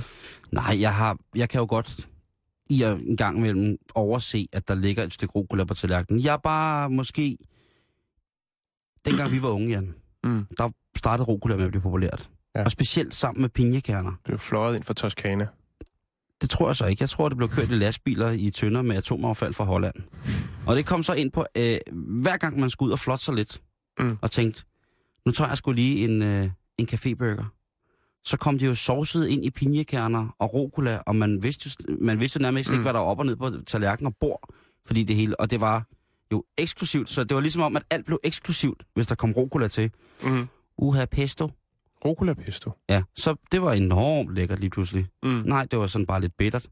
Nej, jeg har. Jeg kan jo godt i en gang imellem overse, at der ligger et stykke rucola på tallerkenen. Jeg er bare måske... Dengang vi var unge, Jan, mm. der startede rucola med at blive populært. Ja. Og specielt sammen med pinjekerner. Det blev fløjet ind fra Toskana. Det tror jeg så ikke. Jeg tror, det blev kørt i lastbiler i tønder med atomaffald fra Holland. Og det kom så ind på, øh, hver gang man skulle ud og flotte sig lidt, Mm. og tænkte, nu tager jeg sgu lige en, øh, en caféburger. Så kom det jo sovset ind i pinjekerner og rucola, og man vidste, man vidste nærmest mm. ikke, hvad der var op og ned på tallerkenen og bord, fordi det hele, og det var jo eksklusivt, så det var ligesom om, at alt blev eksklusivt, hvis der kom rucola til. Mm. Uha pesto. Rucola pesto? Ja, så det var enormt lækkert lige pludselig. Mm. Nej, det var sådan bare lidt bittert.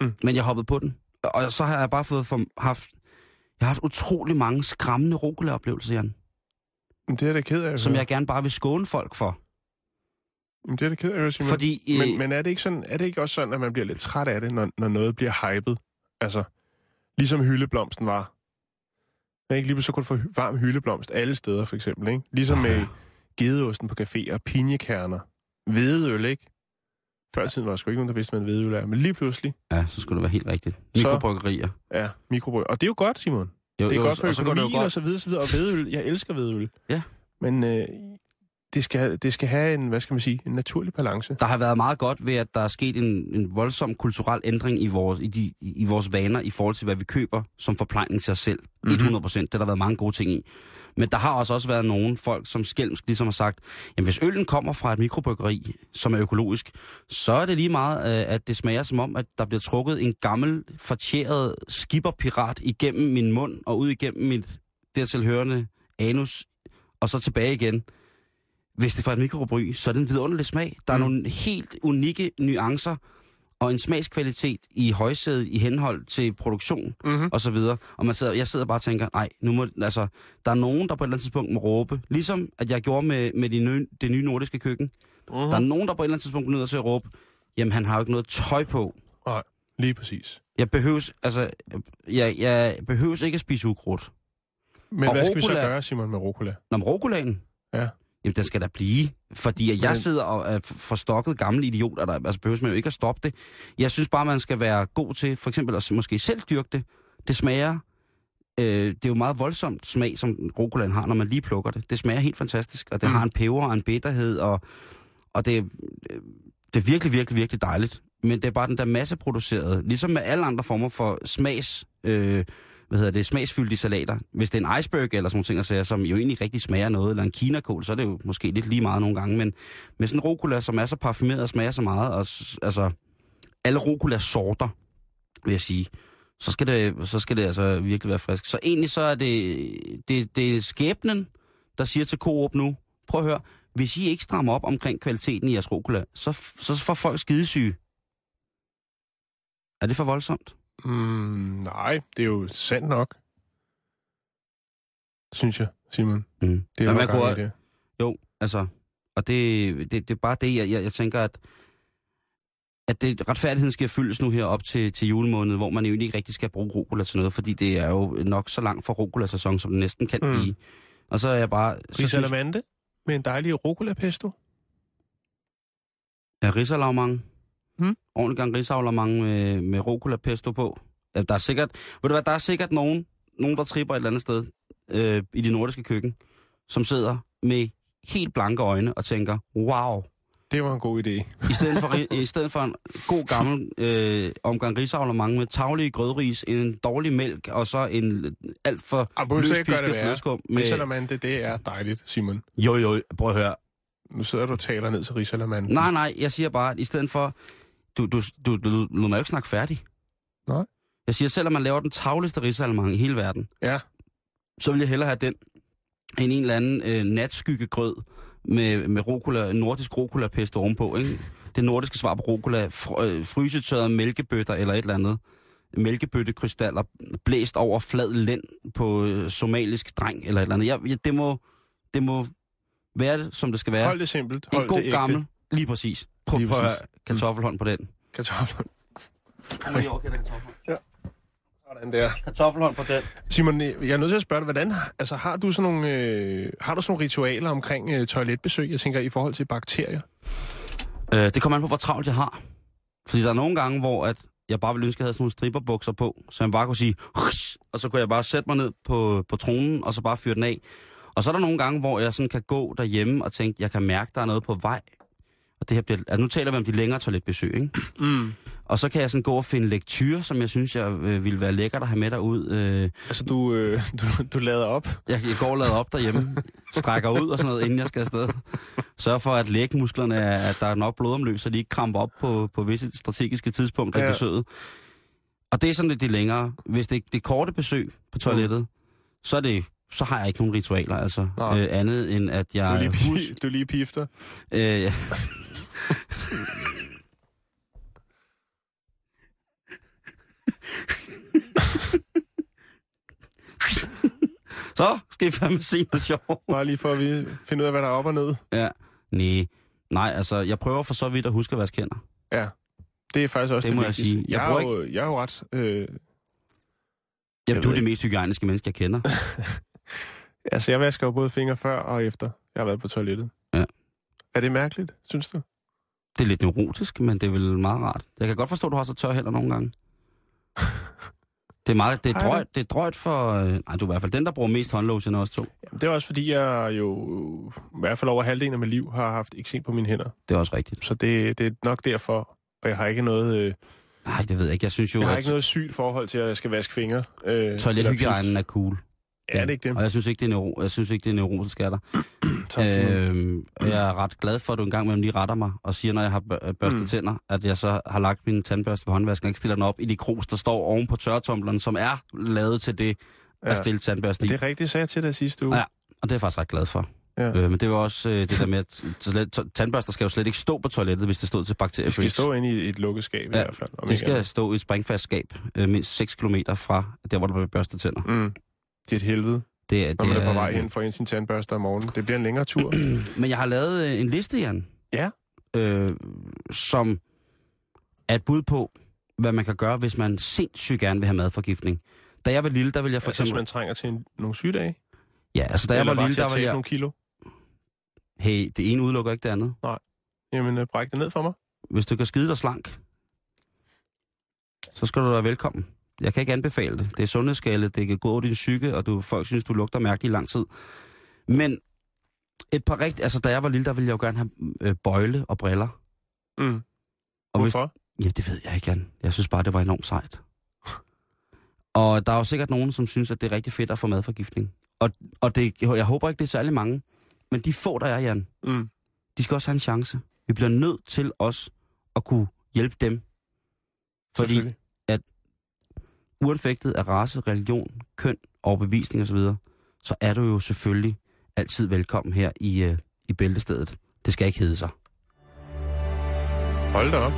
Mm. Men jeg hoppede på den, og så har jeg bare fået for, haft, jeg har haft utrolig mange skræmmende rucola-oplevelser, Jan. Det er det ked af. Som jeg gerne bare vil skåne folk for. Det er det ked af, Simon. Fordi, øh... men, men er det ikke sådan, er det ikke også sådan, at man bliver lidt træt af det, når, når noget bliver hypet? Altså, ligesom hyldeblomsten var. Man er ikke lige så kun få varm hyldeblomst alle steder, for eksempel, ikke? Ligesom med øh, gedeosten på caféer, pinjekerner, hvedeøl, ikke? Før i tiden var der sgu ikke nogen, der vidste, hvad en hvedeøl er, men lige pludselig... Ja, så skulle det være helt rigtigt. Mikrobryggerier. Ja, mikrobryggerier. Og det er jo godt, Simon. Jo, det er jo, godt for økonomien og så videre, så videre. Og hvedeøl, jeg elsker hvedeøl. Ja. Men øh, det skal, det skal have en, hvad skal man sige, en naturlig balance. Der har været meget godt ved, at der er sket en, en voldsom kulturel ændring i vores, i, de, i vores vaner i forhold til, hvad vi køber som forplejning til os selv. Mm-hmm. hundrede procent. Det har der været mange gode ting i. Men der har også også været nogle folk, som skælmsk ligesom har sagt, jamen hvis øllen kommer fra et mikrobryggeri, som er økologisk, så er det lige meget, at det smager som om, at der bliver trukket en gammel, fortjeret skipperpirat igennem min mund og ud igennem mit dertilhørende anus, og så tilbage igen. Hvis det er fra et mikrobryg, så er det en vidunderlig smag. Der er mm. nogle helt unikke nuancer og en smagskvalitet i højsædet i henhold til produktion mm-hmm. og så videre. Og man sidder, jeg sidder bare og tænker, nej, nu må, altså, der er nogen, der på et eller andet tidspunkt må råbe. Ligesom at jeg gjorde med, med de nø, det nye nordiske køkken. Uh-huh. Der er nogen, der på et eller andet tidspunkt nødt til at råbe, jamen han har jo ikke noget tøj på. Nej, lige præcis. Jeg behøves, altså, jeg, jeg behøves ikke at spise ukrudt. Men og hvad skal rucola, vi så gøre, Simon, med rucola? Nå, med rucolaen? Ja. Jamen, den skal der blive, fordi jeg sidder og er forstokket gamle idioter, der altså behøves man jo ikke at stoppe det. Jeg synes bare, man skal være god til for eksempel at måske selv dyrke det. Det smager, øh, det er jo meget voldsomt smag, som rucolaen har, når man lige plukker det. Det smager helt fantastisk, og det mm. har en peber og en bitterhed, og, og det, det er virkelig, virkelig, virkelig dejligt. Men det er bare den der masseproducerede, ligesom med alle andre former for smags... Øh, hvad hedder det, smagsfyldte salater. Hvis det er en iceberg eller sådan nogle ting, siger, som jo egentlig rigtig smager noget, eller en kinakål, så er det jo måske lidt lige meget nogle gange, men med sådan en rucola, som er så parfumeret og smager så meget, og altså alle rucola-sorter, vil jeg sige, så skal det, så skal det altså virkelig være frisk. Så egentlig så er det, det, det er skæbnen, der siger til Coop nu, prøv at høre, hvis I ikke strammer op omkring kvaliteten i jeres rucola, så, så får folk skidesyge. Er det for voldsomt? Mm, nej, det er jo sandt nok, synes jeg, Simon. Mm. Det er jo gang i det. Jo, altså, og det, det, det er bare det, jeg, jeg, jeg tænker, at, at det, retfærdigheden skal fyldes nu her op til, til julemåned, hvor man jo ikke rigtig skal bruge rucola til noget, fordi det er jo nok så langt fra rucola-sæson, som det næsten kan blive. Mm. Og så er jeg bare... Risalamande med en dejlig rucola-pesto. Ja, risalamande. Hmm? Ordentlig gang risavlermange med, med rucola-pesto på. Der er sikkert, ved du hvad, der er sikkert nogen, nogen der tripper et eller andet sted øh, i det nordiske køkken, som sidder med helt blanke øjne og tænker, wow. Det var en god idé. I stedet for, i stedet for en god gammel øh, omgang risavlermange med taglige grødris, en dårlig mælk og så en alt for løspisket flødeskum. Risalamande, det er dejligt, Simon. Jo, jo, prøv at høre. Nu sidder du og taler ned til risalamanden. Nej, nej, jeg siger bare, at i stedet for... Du, du, du, du lod mig jo ikke snakke færdig. Nej. Jeg siger, selvom man laver den tavligste risalamande i hele verden, ja, så vil jeg hellere have den end en eller anden øh, natskyggegrød med, med rucola, nordisk rucola-pesto ovenpå, ikke? Det nordiske svar på rucola, fr- frysetørrede mælkebøtter eller et eller andet. Mælkebøttekrystaller blæst over flad lænd på øh, somalisk dreng eller et eller andet. Jeg, jeg, det må... Det må være det, som det skal være. Hold det simpelt. Hold en god gammel, lige præcis. Prøv lige præcis. At kartoffelhånd på den. Kartoffelhånd. Nu er det okay, den kartoffelhånd. Ja. Sådan der. Kartoffelhånd på den. Simon, jeg er nødt til at spørge dig, hvordan, altså, har du sådan nogle, øh, har du sådan nogle ritualer omkring øh, toiletbesøg, jeg tænker, i forhold til bakterier? Øh, det kommer an på, hvor travlt jeg har. Fordi der er nogle gange, hvor at jeg bare ville ønske, at jeg havde sådan nogle stripperbukser på, så jeg bare kunne sige, og så kunne jeg bare sætte mig ned på, på tronen, og så bare fyre den af. Og så er der nogle gange, hvor jeg sådan kan gå derhjemme og tænke, jeg kan mærke, der er noget på vej. Og det her bliver, altså nu taler vi om de længere toiletbesøg, ikke? Mm. Og så kan jeg sådan gå og finde lektyr, som jeg synes, jeg øh, ville være lækkert at have med derud. Øh. Altså du, øh, du, du lader op? Jeg, jeg går og lader op derhjemme, strækker ud og sådan noget, inden jeg skal afsted. Sørg for, at lægmusklerne er, at der er nok blodomløb, så de ikke kramper op på, på visse strategiske tidspunkter ja. I besøget. Og det er sådan lidt de længere. Hvis det er det korte besøg på toilettet, mm. så er det... Så har jeg ikke nogen ritualer, altså. Øh, andet end, at jeg... Du lige, pi- hus- du lige pifter. Øh, ja. Så skal I fandme se noget sjovt. Bare lige for at vide, finde ud af, hvad der er op og ned. Ja. Nej. Nej, altså, jeg prøver for så vidt at huske at vaske hænder. Ja. Det er faktisk også det, det må jeg sige. Jeg, jeg, er, jo, jeg er jo ret... Øh... Jamen, du er det mest hygiejniske menneske, jeg kender. Altså, jeg vasker jo både fingre før og efter, jeg har været på toilettet. Ja. Er det mærkeligt, synes du? Det er lidt neurotisk, men det er vel meget rart. Jeg kan godt forstå, at du har så tør hænder nogle gange. Det er meget, det er drøjt, det er drøjt for... Nej, du er i hvert fald den, der bruger mest håndlås end os to. Jamen, det er også, fordi jeg jo i hvert fald over halvdelen af mit liv har haft eksem på mine hænder. Det er også rigtigt. Så det, det er nok derfor, og jeg har ikke noget... Øh, nej, det ved jeg ikke. Jeg synes jo... Jeg har at... ikke noget sygt forhold til, at jeg skal vaske fingre. Øh, Toilethygiejnen er cool. Ja, det er ikke det. Og jeg synes ikke, det er en, jeg synes ikke, det er en erotisk skatter. øhm, jeg er ret glad for, at du engang mellem lige retter mig og siger, når jeg har børstet mm. tænder, at jeg så har lagt min tandbørste ved håndvasken og ikke stiller den op i de krus, der står oven på tørretumbleren, som er lavet til det at ja. stille tandbørste i. Det er rigtigt, sagde jeg til dig sidste uge. Ja, og det er jeg faktisk ret glad for. Ja. Øh, men det var også øh, det der med, at tandbørster skal jo slet ikke stå på toilettet, hvis det stod til bakterier. Det skal stå inde i et lukket skab ja, i hvert fald. Det skal gerne. stå i et springfast skab, øh, mindst seks kilometer fra der, hvor der bliver børstet tænder. Mm. Det er et helvede, det er, det når man er på vej hen for en sin tandbørste om morgenen. Det bliver en længere tur. Men jeg har lavet en liste, Jan, ja. øh, som er et bud på, hvad man kan gøre, hvis man sindssygt gerne vil have madforgiftning. Da jeg var lille, der ville jeg for eksempel... Altså, man trænger til en, nogle sygedage? Ja, altså da jeg var lille, der var jeg... nogle kilo? Hey, det ene udelukker ikke det andet. Nej. Jamen, bræk det ned for mig. Hvis du kan skide dig slank, så skal du være velkommen. Jeg kan ikke anbefale det. Det er sundhedsskadeligt, det kan gå over din psyke, og du, folk synes, du lugter mærkeligt i lang tid. Men et par rigt... Altså, da jeg var lille, der ville jeg jo gerne have øh, bøjle og briller. Mm. Og hvorfor? Hvis, ja, det ved jeg ikke, Jan. Jeg synes bare, det var enormt sejt. Og der er jo sikkert nogen, som synes, at det er rigtig fedt at få madforgiftning. Og, og det, jeg håber ikke, det er særlig mange. Men de få, der er, Jan, mm. de skal også have en chance. Vi bliver nødt til os at kunne hjælpe dem. Fordi... uanfægtet af race, religion, køn, overbevisning osv., så, så er du jo selvfølgelig altid velkommen her i, øh, i Bæltestedet. Det skal ikke hedde sig. Hold da op.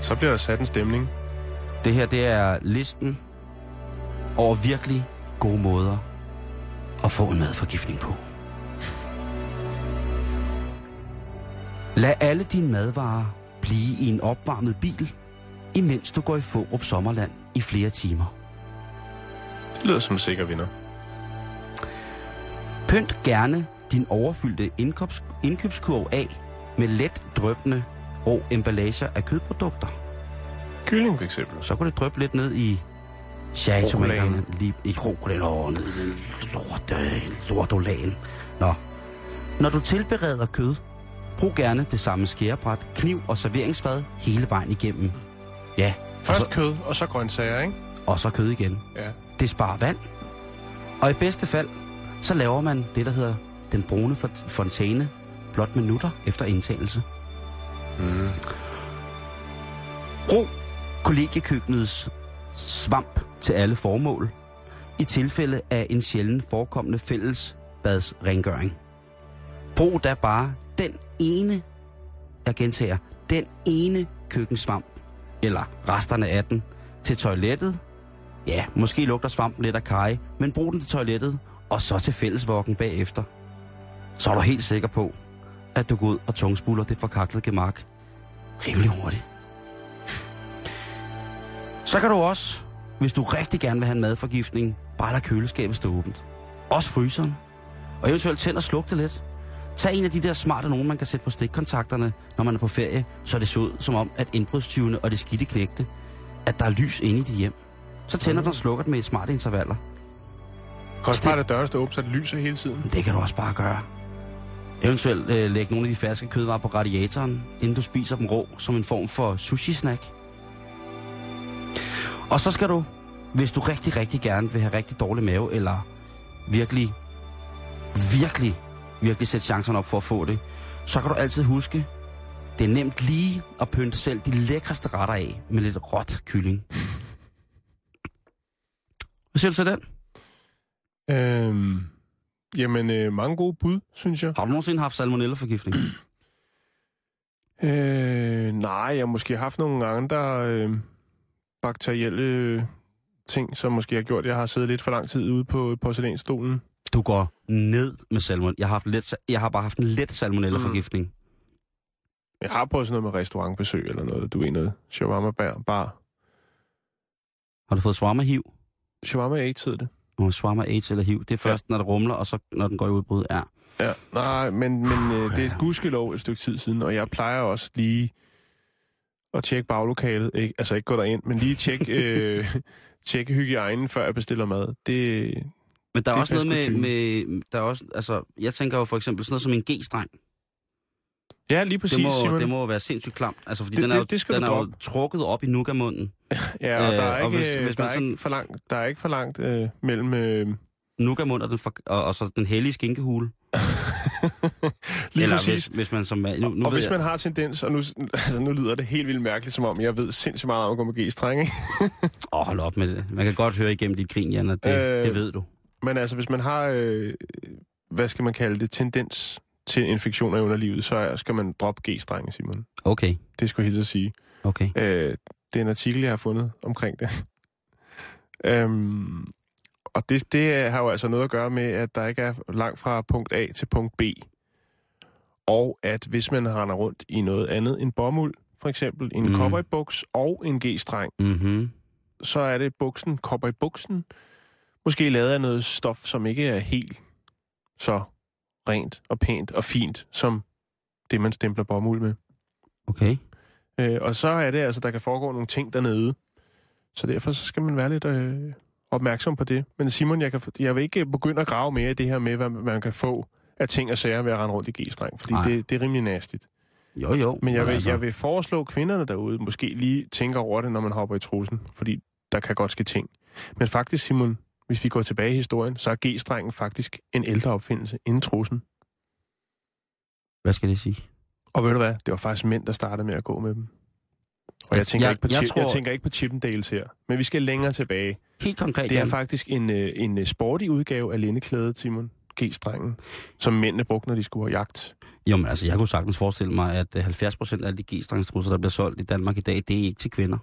Så bliver der sat en stemning. Det her, det er listen over virkelig gode måder at få en madforgiftning på. Lad alle dine madvarer blive i en opvarmet bil, imens du går i Fårup Sommerland i flere timer. Det lyder som sikker vinder. Pynt gerne din overfyldte indkøbs- indkøbskurv af med let drøbende rå emballager af kødprodukter. Kylling for eksempel. Så kan det drøbe lidt ned i chatomakkerne. Lige i krokolen og ned i lortolagen. Nå. Når du tilbereder kød, brug gerne det samme skærebræt, kniv og serveringsfad hele vejen igennem. Ja. Først og så, kød, og så grøntsager, ikke? Og så kød igen. Ja. Det sparer vand. Og i bedste fald, så laver man det, der hedder den brune fontæne, blot minutter efter indtagelse. Mm. Brug kollegiekøkkenets svamp til alle formål, i tilfælde af en sjældent forekommende fællesbadsrengøring. Brug da bare den ene, jeg gentager, den ene køkkensvamp, eller resterne af den, til toilettet. Ja, måske lugter svampen lidt af karry, men brug den til toilettet, og så til fællesvognen bagefter. Så er du helt sikker på, at du går ud og tungspuler det forkaklede gemak rimelig hurtigt. Så kan du også, hvis du rigtig gerne vil have en madforgiftning, bare lade køleskabet stå åbent. Også fryseren. Og eventuelt tænd og sluk det lidt. Tag en af de der smarte nogen, man kan sætte på stikkontakterne, når man er på ferie, så det ser ud som om, at indbrudstyvene og det skidte knægte, at der er lys inde i dit hjem. Så tænder den og slukker den med smarte intervaller. Kan også bare det dørste åbne, så det lyser hele tiden? Det kan du også bare gøre. Eventuelt øh, læg nogle af de ferske kødvarer på radiatoren, inden du spiser dem rå, som en form for sushi-snack. Og så skal du, hvis du rigtig, rigtig gerne vil have rigtig dårlig mave, eller virkelig, virkelig, virkelig sætte chancerne op for at få det, så kan du altid huske, det er nemt lige at pynte selv de lækreste retter af med lidt råt kylling. Hvad siger du til den? Øhm, jamen, øh, mange gode bud, synes jeg. Har du nogensinde haft salmonella-forgiftning? øh, nej, jeg har måske haft nogle andre øh, bakterielle ting, som måske har gjort, jeg har siddet lidt for lang tid ude på porcelænsstolen. Du går ned med salmonella. Jeg har, haft let, jeg har bare haft en let salmonella-forgiftning. Mm. Jeg har prøvet sådan noget med restaurantbesøg eller noget. Du er noget shawarma-bar. Har du fået shawarma-hiv? Shawarma-aids hed det. Nå, shawarma-aids eller hiv. Det er først, ja. når det rumler, og så når den går i udbrud. Ja, ja. Nej, men, men uh, det er et gudskelov et stykke tid siden, og jeg plejer også lige og tjekke baglokalet. Ikke, altså ikke gå derind, men lige tjekke øh, tjek hygiejnen, før jeg bestiller mad. Det, men der er også noget med, med... Der er også, altså, jeg tænker jo for eksempel sådan noget som en G-streng. Ja, lige præcis, det må, det må være sindssygt klamt, altså, fordi det, den er, jo, det, det den er jo trukket op i nukamunden. Ja, og der er ikke, hvis, hvis der er sådan, ikke for langt, der er ikke for langt øh, mellem... Øh... nukamund og, og, og så den hellige skinkehule. Lige eller præcis. Hvis, hvis man som, nu, nu og hvis jeg... man har tendens, og nu, altså, nu lyder det helt vildt mærkeligt, som om jeg ved sindssygt meget om at gå med G-streng, ikke? Åh, oh, hold op med det. Man kan godt høre igennem dit grin, Jan, og det, øh, det ved du. Men altså, hvis man har, øh, hvad skal man kalde det, tendens... til infektioner i underlivet, så skal man droppe G-strenge, Simon. Okay. Det skulle jeg helt at sige. Okay. Øh, det er en artikel, jeg har fundet omkring det. øhm, og det, det har jo altså noget at gøre med, at der ikke er langt fra punkt A til punkt B. Og at hvis man render rundt i noget andet end bomuld, for eksempel en mm. cowboybuks og en G-streng, mm-hmm. så er det buksen, cowboybuksen, måske lavet af noget stof, som ikke er helt så... rent og pænt og fint, som det, man stempler bomuld med. Okay. Øh, og så er det altså, der kan foregå nogle ting dernede. Så derfor så skal man være lidt øh, opmærksom på det. Men Simon, jeg, kan, jeg vil ikke begynde at grave mere i det her med, hvad man kan få af ting og sager ved at rende rundt i G-streng, fordi det, det er rimelig nastigt. Jo, jo. Men jeg vil, jeg vil foreslå kvinderne derude, måske lige tænke over det, når man hopper i trussen, fordi der kan godt ske ting. Men faktisk, Simon... Hvis vi går tilbage i historien, så er G-strengen faktisk en ældre opfindelse inden trussen. Hvad skal det sige? Og ved du hvad? Det var faktisk mænd, der startede med at gå med dem. Og altså, jeg, tænker jeg, ikke jeg, tror... jeg tænker ikke på Chippendales her. Men vi skal længere tilbage. Helt konkret. Det er faktisk en, en sporty udgave af lindeklædet, Simon. G-strengen. Som mændene brugte, når de skulle have jagt. Jo, men altså, jeg kunne sagtens forestille mig, at halvfjerds procent af alle de G-strengstrusser, der bliver solgt i Danmark i dag, det er ikke til kvinder.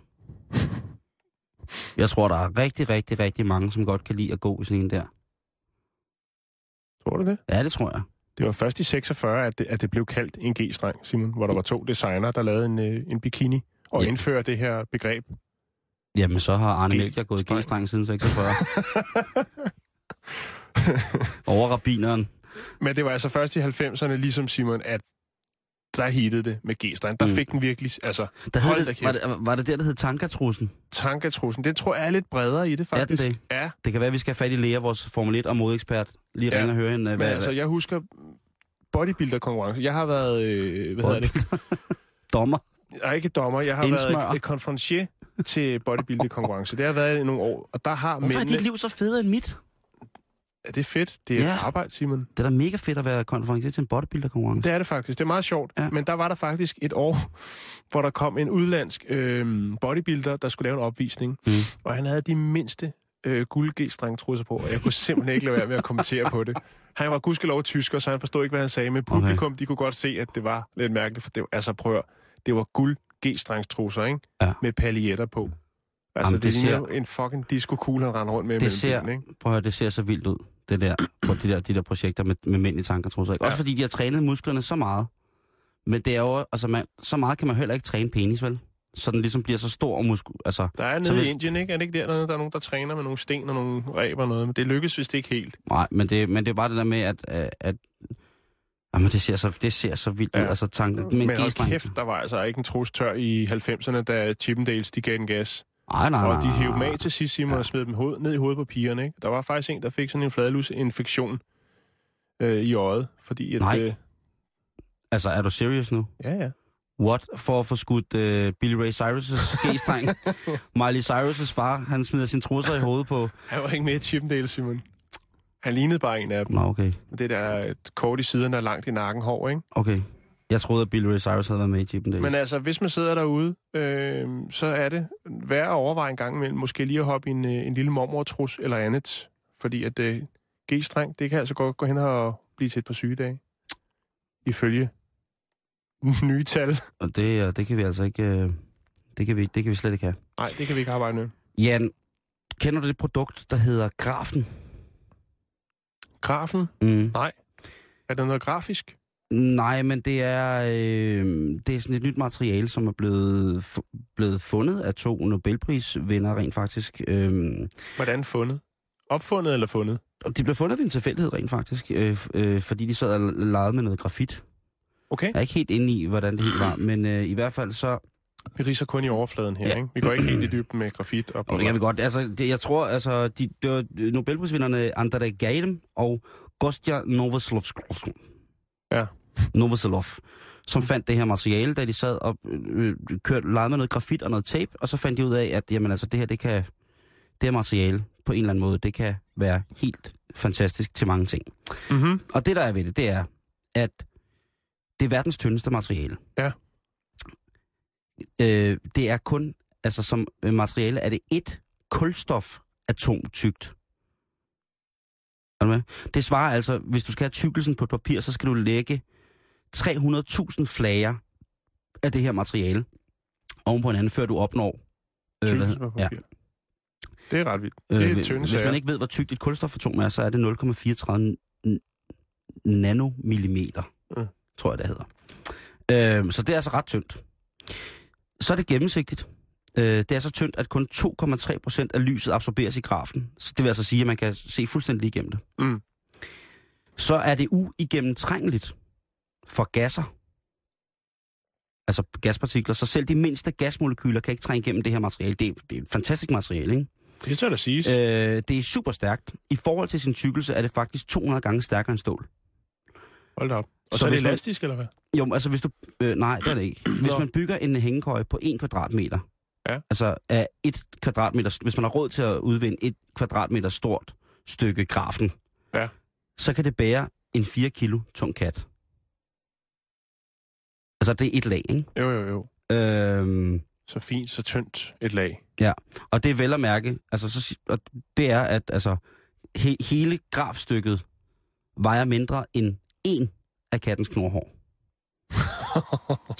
Jeg tror, der er rigtig, rigtig, rigtig mange, som godt kan lide at gå i sådan en der. Tror du det? Ja, det tror jeg. Det var først i seksogfyrre, at det, at det blev kaldt en G-streng, Simon, hvor der var to designer, der lavede en, en bikini og ja. Indførte det her begreb. Jamen, så har Arne Melchior gået i G-streng siden seksogfyrre. Over rabbineren. Men det var altså først i halvfemserne, ligesom Simon, at der hittede det med G-streng. Der fik mm. den virkelig, altså... Der hold det, var, det, var det der, der hed tankatrussen? Tankatrussen. Det tror jeg er lidt bredere i det, faktisk. Ja, det, det. Ja. Det kan være, at vi skal have fat i Lea, vores Formel et- og modekspert. Lige ringe ja. Og høre hende. Hvad, Men altså, jeg husker bodybuilder-konkurrence. Jeg har været... Øh, hvad hedder det? Dommer. Nej, ikke dommer. Jeg har Indsmør. været et konferencier til bodybuilder-konkurrence. Det har været i nogle år, og der har Hvorfor mændene... er dit liv så federe end mit? Ja, det er fedt. Det er ja. arbejde, Simon. Det er da mega fedt at være konferencier til en bodybuilder-konkurrence. Det er det faktisk. Det er meget sjovt. Ja. Men der var der faktisk et år, hvor der kom en udlandsk øh, bodybuilder, der skulle lave en opvisning. Mm. Og han havde de mindste øh, guld-G-streng-trusser på, og jeg kunne simpelthen ikke lade være med at kommentere på det. Han var gudskelov tysker, så han forstod ikke, hvad han sagde. Men publikum, okay. de kunne godt se, at det var lidt mærkeligt. For det var, altså, prøv at høre, det var guld-G-streng-trusser, ikke? Ja. Med paljetter på. Altså, jamen, det, det ser en fucking disco-kugle, han render rundt med. Det ser, bilen, ikke? Prøv at høre, det ser så vildt ud, det der, på de der, de der projekter med, med mænd i tankertrusser. Ja. Også fordi de har trænet musklerne så meget. Men det er jo, altså, man, så meget kan man heller ikke træne penis, vel? Så den ligesom bliver så stor og muskel... Altså, der er nede hvis... i Indien, ikke? Er det ikke der, der er nogen, der træner med nogle sten og nogle ræber og noget? Men det lykkes vist ikke helt. Nej, men det, men det er bare det der med, at... at, at jamen, det ser så, det ser så vildt ud, ja. altså tanker... Men, men hold kæft, der var altså ikke en trus tør i halvfemserne, da Chippendales, de gav den gas. Ej, nej, og de hævde dem af til sidst, Simon, ja. og smed dem hoved, ned i hovedet på pigerne. Ikke? Der var faktisk en, der fik sådan en fladlusinfektion øh, i øjet. Fordi at, nej. Øh... Altså, er du serious nu? Ja, ja. What? For at få skudt øh, Billy Ray Cyrus' G-streng. Miley Cyrus' far, han smider sin trusser i hovedet på... Han var ikke med i Chippendale, Simon. Han lignede bare en af dem. Nå, okay. Det der kort i siderne og langt i nakken hår, ikke? Okay. Jeg troede, at Billy Ray Cyrus havde været med i Chippendales. Men altså, hvis man sidder derude, øh, så er det værd at overveje en gang imellem. Måske lige at hoppe i en, en lille mormortrus eller andet. Fordi at øh, G-streng, det kan altså godt gå hen og blive til et par sygedage. Ifølge nye tal. Og det, det kan vi altså ikke... Det kan vi, det kan vi slet ikke have. Nej, det kan vi ikke arbejde med. Jan, kender du det produkt, der hedder Grafen? Grafen? Mm. Nej. Er det noget grafisk? Nej, men det er, øh, det er sådan et nyt materiale, som er blevet, f- blevet fundet af to Nobelprisvindere rent faktisk. Øh, Hvordan fundet? Opfundet eller fundet? De blev fundet ved en tilfældighed rent faktisk, øh, øh, fordi de sad og legede med noget grafit. Okay. Jeg er ikke helt inde i, hvordan det helt var, men øh, i hvert fald så Vi riser kun i overfladen her, ja. Ikke? Vi går ikke helt i dybden med grafit og... Nå, det kan vi godt. Altså, det, jeg tror, altså, de, de, de Nobelprisvinderne Andrej Gheidem og Gostja Novoselov, ja. Novoselov, som fandt det her materiale, da de sad og øh, kørte, legede med noget grafit og noget tape, og så fandt de ud af, at jamen, altså, det her, det kan... Det her materiale, på en eller anden måde, det kan være helt fantastisk til mange ting. Mm-hmm. Og det, der er ved det, det er, at det er verdens tyndeste materiale. Ja. Øh, det er kun, altså som materiale, er det et kulstofatom tykt. Er du med? Det svarer altså, hvis du skal have tykkelsen på et papir, så skal du lægge tre hundrede tusind flager af det her materiale oven på hinanden, før du opnår... Tykkelsen på papir. Ja. Det er ret vildt. Det er øh, tynde Hvis sager. Man ikke ved, hvor tykt et kulstofatom er, så er det nul komma fireogtredive nanomillimeter, mm. tror jeg, det hedder. Øh, så det er altså ret tyndt. Så er det gennemsigtigt. Øh, det er så tyndt, at kun to komma tre procent af lyset absorberes i grafen. Så det vil altså sige, at man kan se fuldstændig igennem det. Mm. Så er det uigennemtrængeligt for gasser. Altså gaspartikler. Så selv de mindste gasmolekyler kan ikke trænge igennem det her materiale. Det er, det er et fantastisk materiale, ikke? Det skal da siges. Øh, det er super stærkt. I forhold til sin tykkelse er det faktisk to hundrede gange stærkere end stål. Hold da op. Og så, så er det elastisk, man... eller hvad? Jo, altså hvis du... Øh, nej, det er det ikke. Hvis man bygger en hængekøje på en kvadratmeter, ja. Altså af et kvadratmeter... Hvis man har råd til at udvinde et kvadratmeter stort stykke grafen, ja. Så kan det bære en fire kilo tung kat. Altså det er et lag, ikke? Jo, jo, jo. Øh... Så fint, så tyndt et lag. Ja, og det er vel at mærke. Altså, så, og det er, at altså, he, hele grafstykket vejer mindre end en af kattens knurhår.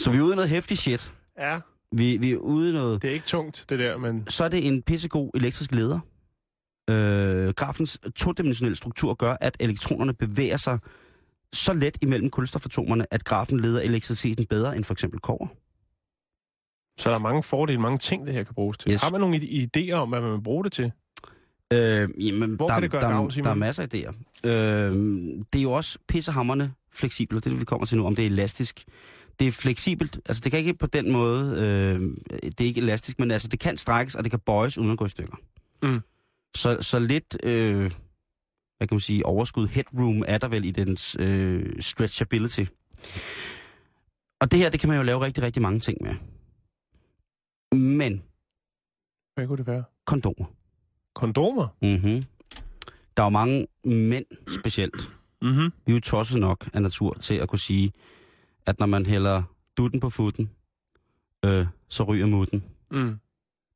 Så vi er ude i noget heftig shit. Ja. Vi, vi er ude i noget... Det er ikke tungt, det der, men... Så er det en pissegod elektrisk leder. Øh, grafens todimensionelle struktur gør, at elektronerne bevæger sig så let imellem kulstofatomerne, at grafen leder elektriciteten bedre end for eksempel kobber. Så der er mange fordele, mange ting, det her kan bruges til. Yes. Har man nogle idéer om, hvad man vil bruge det til? Øh, jamen, Hvor der, kan det gøre der, gav, der er masser af idéer. Øh, det er jo også pissehammerne fleksibelt, det vi kommer til nu, om det er elastisk. Det er fleksibelt, altså det kan ikke på den måde, øh, det er ikke elastisk, men altså det kan strækkes, og det kan bøjes uden at gå i stykker. Mm. Så, så lidt, øh, hvad kan man sige, overskud, headroom er der vel i dens øh, stretchability. Og det her, det kan man jo lave rigtig, rigtig mange ting med. Men... Hvad kunne det være? Kondomer. Kondomer? Mhm. Der er jo mange mænd specielt. Mhm. Vi er jo tosset nok af natur til at kunne sige, at når man hælder dutten på futen, øh, så ryger mutten. Mm. Det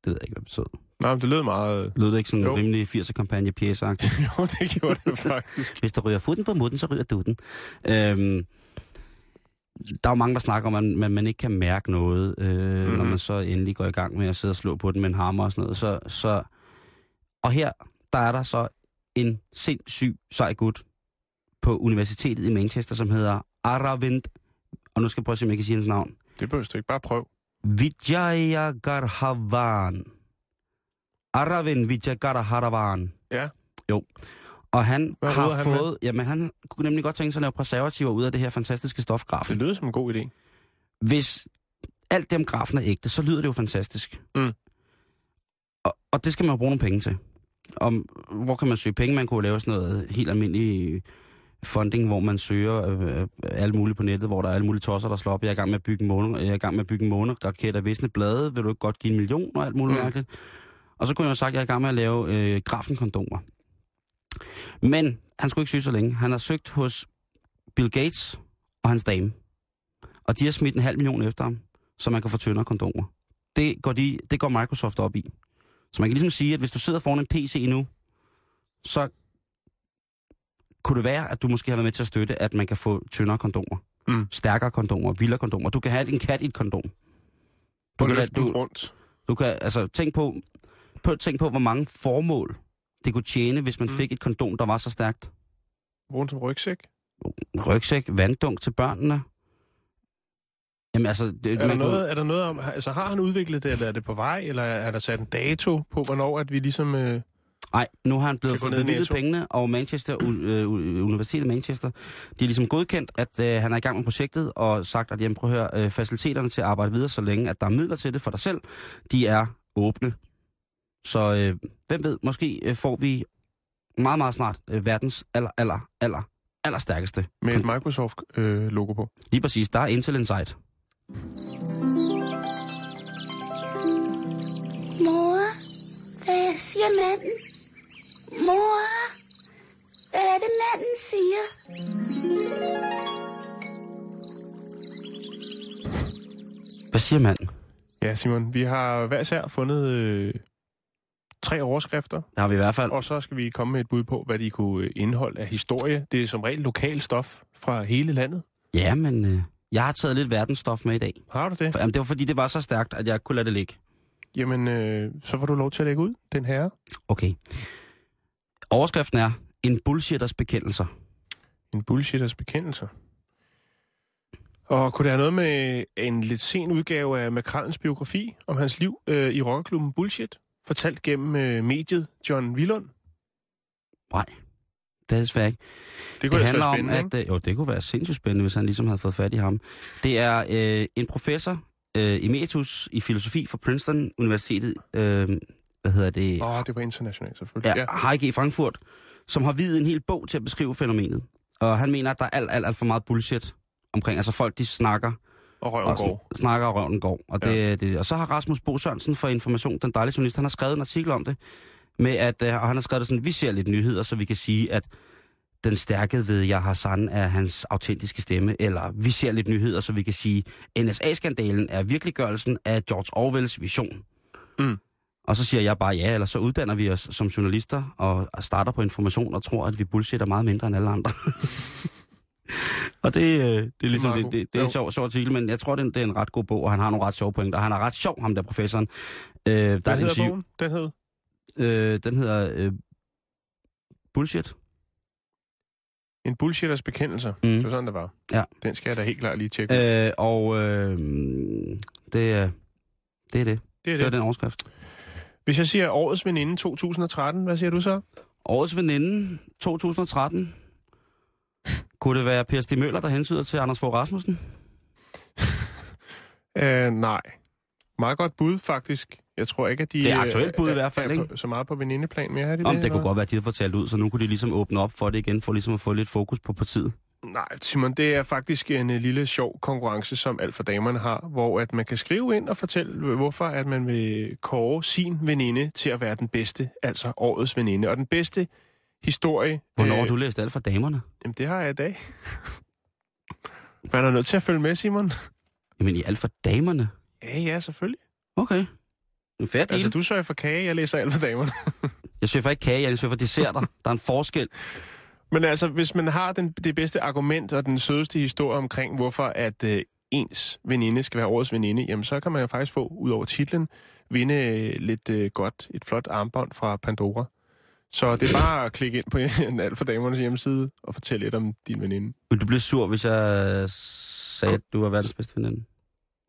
ved jeg ikke, hvad det betyder. Nej, men det lød meget... Lød det ikke sådan en rimelig firser-kampagne-pjæsagtigt? Jo, det gjorde det faktisk. Hvis der ryger futen på mutten, så ryger dutten. Øhm... Der er jo mange, der snakker om, at man, man ikke kan mærke noget, øh, mm-hmm. når man så endelig går i gang med at sidde og slå på den med en hammer og sådan noget. Så, så... Og her, der er der så en sindssyg sej gut på universitetet i Manchester, som hedder Aravind, og nu skal jeg prøve at se, om jeg kan sige hans navn. Det behøver du ikke, bare prøv. Vijayagarharavan. Aravind Vijayagarharavan. Ja. Jo. Og han Hvad har han fået... Med? Jamen, han kunne nemlig godt tænke sig at lave præservativer ud af det her fantastiske stof, grafen. Det lyder som en god idé. Hvis alt det om grafen er ægte, så lyder det jo fantastisk. Mm. Og, og det skal man jo bruge nogle penge til. Om, hvor kan man søge penge? Man kunne lave sådan noget helt almindelig funding, hvor man søger øh, alt muligt på nettet, hvor der er alle mulige tosser, der slår op. Jeg er i gang med at bygge en måne, jeg er i gang med at bygge en måne, raket af visne blade. Vil du ikke godt give en million og alt muligt mm. mærkeligt? Og så kunne jeg jo sagt, at jeg er i gang med at lave øh, grafenkondomer. Men han skulle ikke søge så længe. Han har søgt hos Bill Gates og hans dame. Og de har smidt en halv million efter ham, så man kan få tyndere kondomer. Det går, de, det går Microsoft op i. Så man kan ligesom sige, at hvis du sidder foran en P C nu, så kunne det være, at du måske har været med til at støtte, at man kan få tyndere kondomer. Mm. Stærkere kondomer, vildere kondomer. Du kan have en kat i et kondom. Du kan løfte den rundt. Du kan, altså, tænk på, på, tænk på, hvor mange formål det kunne tjene, hvis man fik et kondom, der var så stærkt. Vågen som rygsæk? Rygsæk, vanddunk til børnene. Jamen altså... Det, er, der man noget, kunne... er der noget om... Altså har han udviklet det, eller er det på vej, eller er der sat en dato på, hvornår at vi ligesom... Øh... Nej, nu har han blevet bevilget pengene, og Manchester, øh, Universitetet Manchester, de er ligesom godkendt, at øh, han er i gang med projektet, og sagt, at jamen, prøv at høre, øh, faciliteterne til at arbejde videre, så længe at der er midler til det for dig selv, de er åbne. Så øh, hvem ved, måske øh, får vi meget, meget snart øh, verdens aller, aller, aller, aller stærkeste. Med et Microsoft-logo øh, på. Lige præcis, der er Intel Insight. Mor, hvad siger manden? Mor, hvad er det manden siger? Hvad siger manden? Ja, Simon, vi har hver især fundet øh, tre overskrifter. Det har vi i hvert fald. Og så skal vi komme med et bud på, hvad de kunne indeholde af historie. Det er som regel lokal stof fra hele landet. Ja, men øh, jeg har taget lidt verdensstof med i dag. Har du det? For, jamen, det var fordi, det var så stærkt, at jeg ikke kunne lade det ligge. Jamen, øh, så får du lov til at lægge ud, den herre. Okay. Overskriften er, en bullshitters bekendelser. En bullshitters bekendelser. Og kunne det have noget med en lidt sen udgave af Makrellens biografi om hans liv øh, i rockerklubben Bullshit, fortalt gennem øh, mediet John Villund? Nej, det er desværre ikke. Det kunne det handler om, at øh, jo, det kunne være sindssygt spændende, hvis han ligesom havde fået fat i ham. Det er øh, en professor øh, emeritus i filosofi fra Princeton Universitetet, øh, hvad hedder det? Åh, oh, det var internationalt selvfølgelig. Ja, H G i Frankfurt, som har videt en hel bog til at beskrive fænomenet. Og han mener, at der er alt, alt, alt for meget bullshit omkring. Altså folk, de snakker og røven og går. Sn- snakker og røven går. Og, det, ja. det. og så har Rasmus Bo Sørensen fra Information, den dejlige journalist, han har skrevet en artikel om det, med at, og han har skrevet det sådan, vi ser lidt nyheder, så vi kan sige, at den stærke ved Jaja Hassan er hans autentiske stemme, eller vi ser lidt nyheder, så vi kan sige, N S A-skandalen er virkeliggørelsen af George Orwells vision. Mm. Og så siger jeg bare ja, eller så uddanner vi os som journalister og starter på Information og tror, at vi bullshitter meget mindre end alle andre. Og det, det er ligesom, det, det, det er en sjov, sjov artikel, men jeg tror, det er, en, det er en ret god bog, og han har nogle ret sjove pointer. Han er ret sjov, ham der professoren. Øh, der Hvad er hedder interview. bogen? Den hed? Øh, den hedder øh, Bullshit. En bullshitters bekendelser. Mm. Det var sådan, det var. Ja. Den skal jeg da helt klart lige tjekke. Øh, og øh, det, det er det. Det er, det. Det er den overskrift. Hvis jeg siger årets veninde to tusind og tretten, hvad siger du så? Årets veninde to tusind og tretten? Kunne det være Per Stig Møller, der hensyder til Anders Fogh Rasmussen? øh, nej. Meget godt bud, faktisk. Jeg tror ikke, at de... Det er aktuelt bud øh, i hvert fald, ikke? Så meget på venindeplan mere her. De Om, det eller? kunne godt være, at de havde fortalt ud, så nu kunne de ligesom åbne op for det igen, for ligesom at få lidt fokus på partiet. Nej, Simon, det er faktisk en lille sjov konkurrence, som Alfa damerne har, hvor at man kan skrive ind og fortælle, hvorfor at man vil kåre sin veninde til at være den bedste, altså årets veninde. Og den bedste historie... Hvornår øh, har du læst Alfa damerne? Jamen, det har jeg i dag. Man er nødt til at følge med, Simon. Jamen, i Alfa damerne? Ja, ja, selvfølgelig. Okay. Færdig. Altså, du sørger for kage, jeg læser Alfa damerne. Jeg sørger for ikke kage, jeg sørger for desserter. Der er en forskel. Men altså, hvis man har den, det bedste argument og den sødeste historie omkring, hvorfor at øh, ens veninde skal være årets veninde, jamen så kan man jo faktisk få, ud over titlen, vinde øh, lidt øh, godt et flot armbånd fra Pandora. Så det er bare at klikke ind på en Alfa damernes hjemmeside og fortælle lidt om din veninde. Vil du blive sur, hvis jeg sagde, at du var verdens bedste veninde?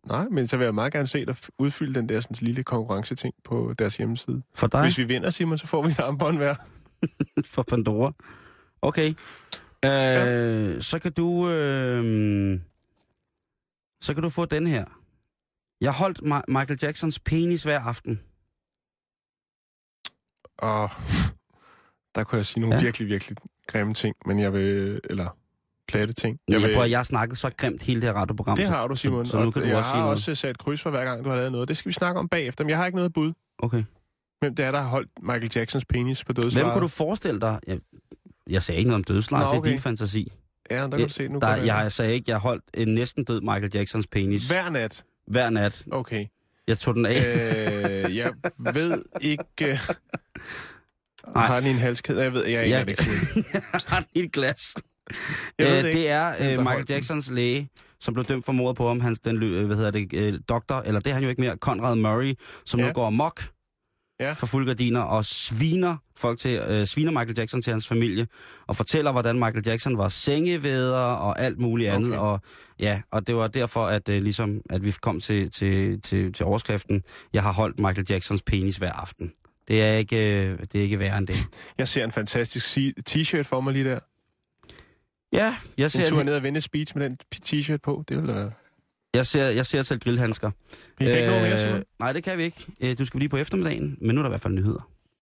Nej, men så vil jeg meget gerne se dig udfylde den der sådan, lille konkurrenceting på deres hjemmeside. For dig? Hvis vi vinder, Simon, så får vi et armbånd hver. For Pandora? Okay, øh, ja. så kan du øh, så kan du få den her. Jeg holdt Ma- Michael Jacksons penis hver aften. Og der kunne jeg sige nogle ja. virkelig, virkelig grimme ting, men jeg vil eller platte ting. Jeg, jeg vil... prøver, jeg har snakket så grimt hele det her radioprogram. Det har du, Simon. Så, så nu kan du jeg også har sige også sat kryds for hver gang du har lavet noget. Det skal vi snakke om bagefter. Men jeg har ikke noget bud. Okay. Hvem det er der har holdt Michael Jacksons penis på dødslejet? Hvem kunne du forestille dig? Ja. Jeg sagde ikke noget om dødsleje, okay. Det er din fantasi. Ja, der kan du se nu. Der, jeg, jeg sagde ikke, jeg holdt en næsten død Michael Jacksons penis. Hver nat? Hver nat. Okay. Jeg tog den af. Øh, jeg ved ikke... Nej. Har den i en halskæde? Jeg ved jeg ikke, jeg, jeg, jeg, jeg har den i et glas. Jeg ved det, det er øh, Michael Jacksons den. læge, som blev dømt for mordet på ham. Hans, den, hvad hedder det, øh, doktor, eller det er han jo ikke mere, Conrad Murray, som ja. nu går amok. Ja. For fuldgardiner og sviner folk til øh, sviner Michael Jackson til hans familie og fortæller hvordan Michael Jackson var sengevæder og alt muligt andet okay. og ja og det var derfor at øh, ligesom at vi kom til til til til overskriften jeg har holdt Michael Jacksons penis hver aften. Det er ikke, det er ikke værre end det. Jeg ser en fantastisk t-shirt for mig lige der. Ja, jeg ser... En tur ned og vende speech med den t-shirt på, det vil være... Jeg ser, jeg ser selv grillhandsker. Vi kan ikke nå mere, så... Nej, det kan vi ikke. Du skal blive på eftermiddagen, men nu er der i hvert fald nyheder.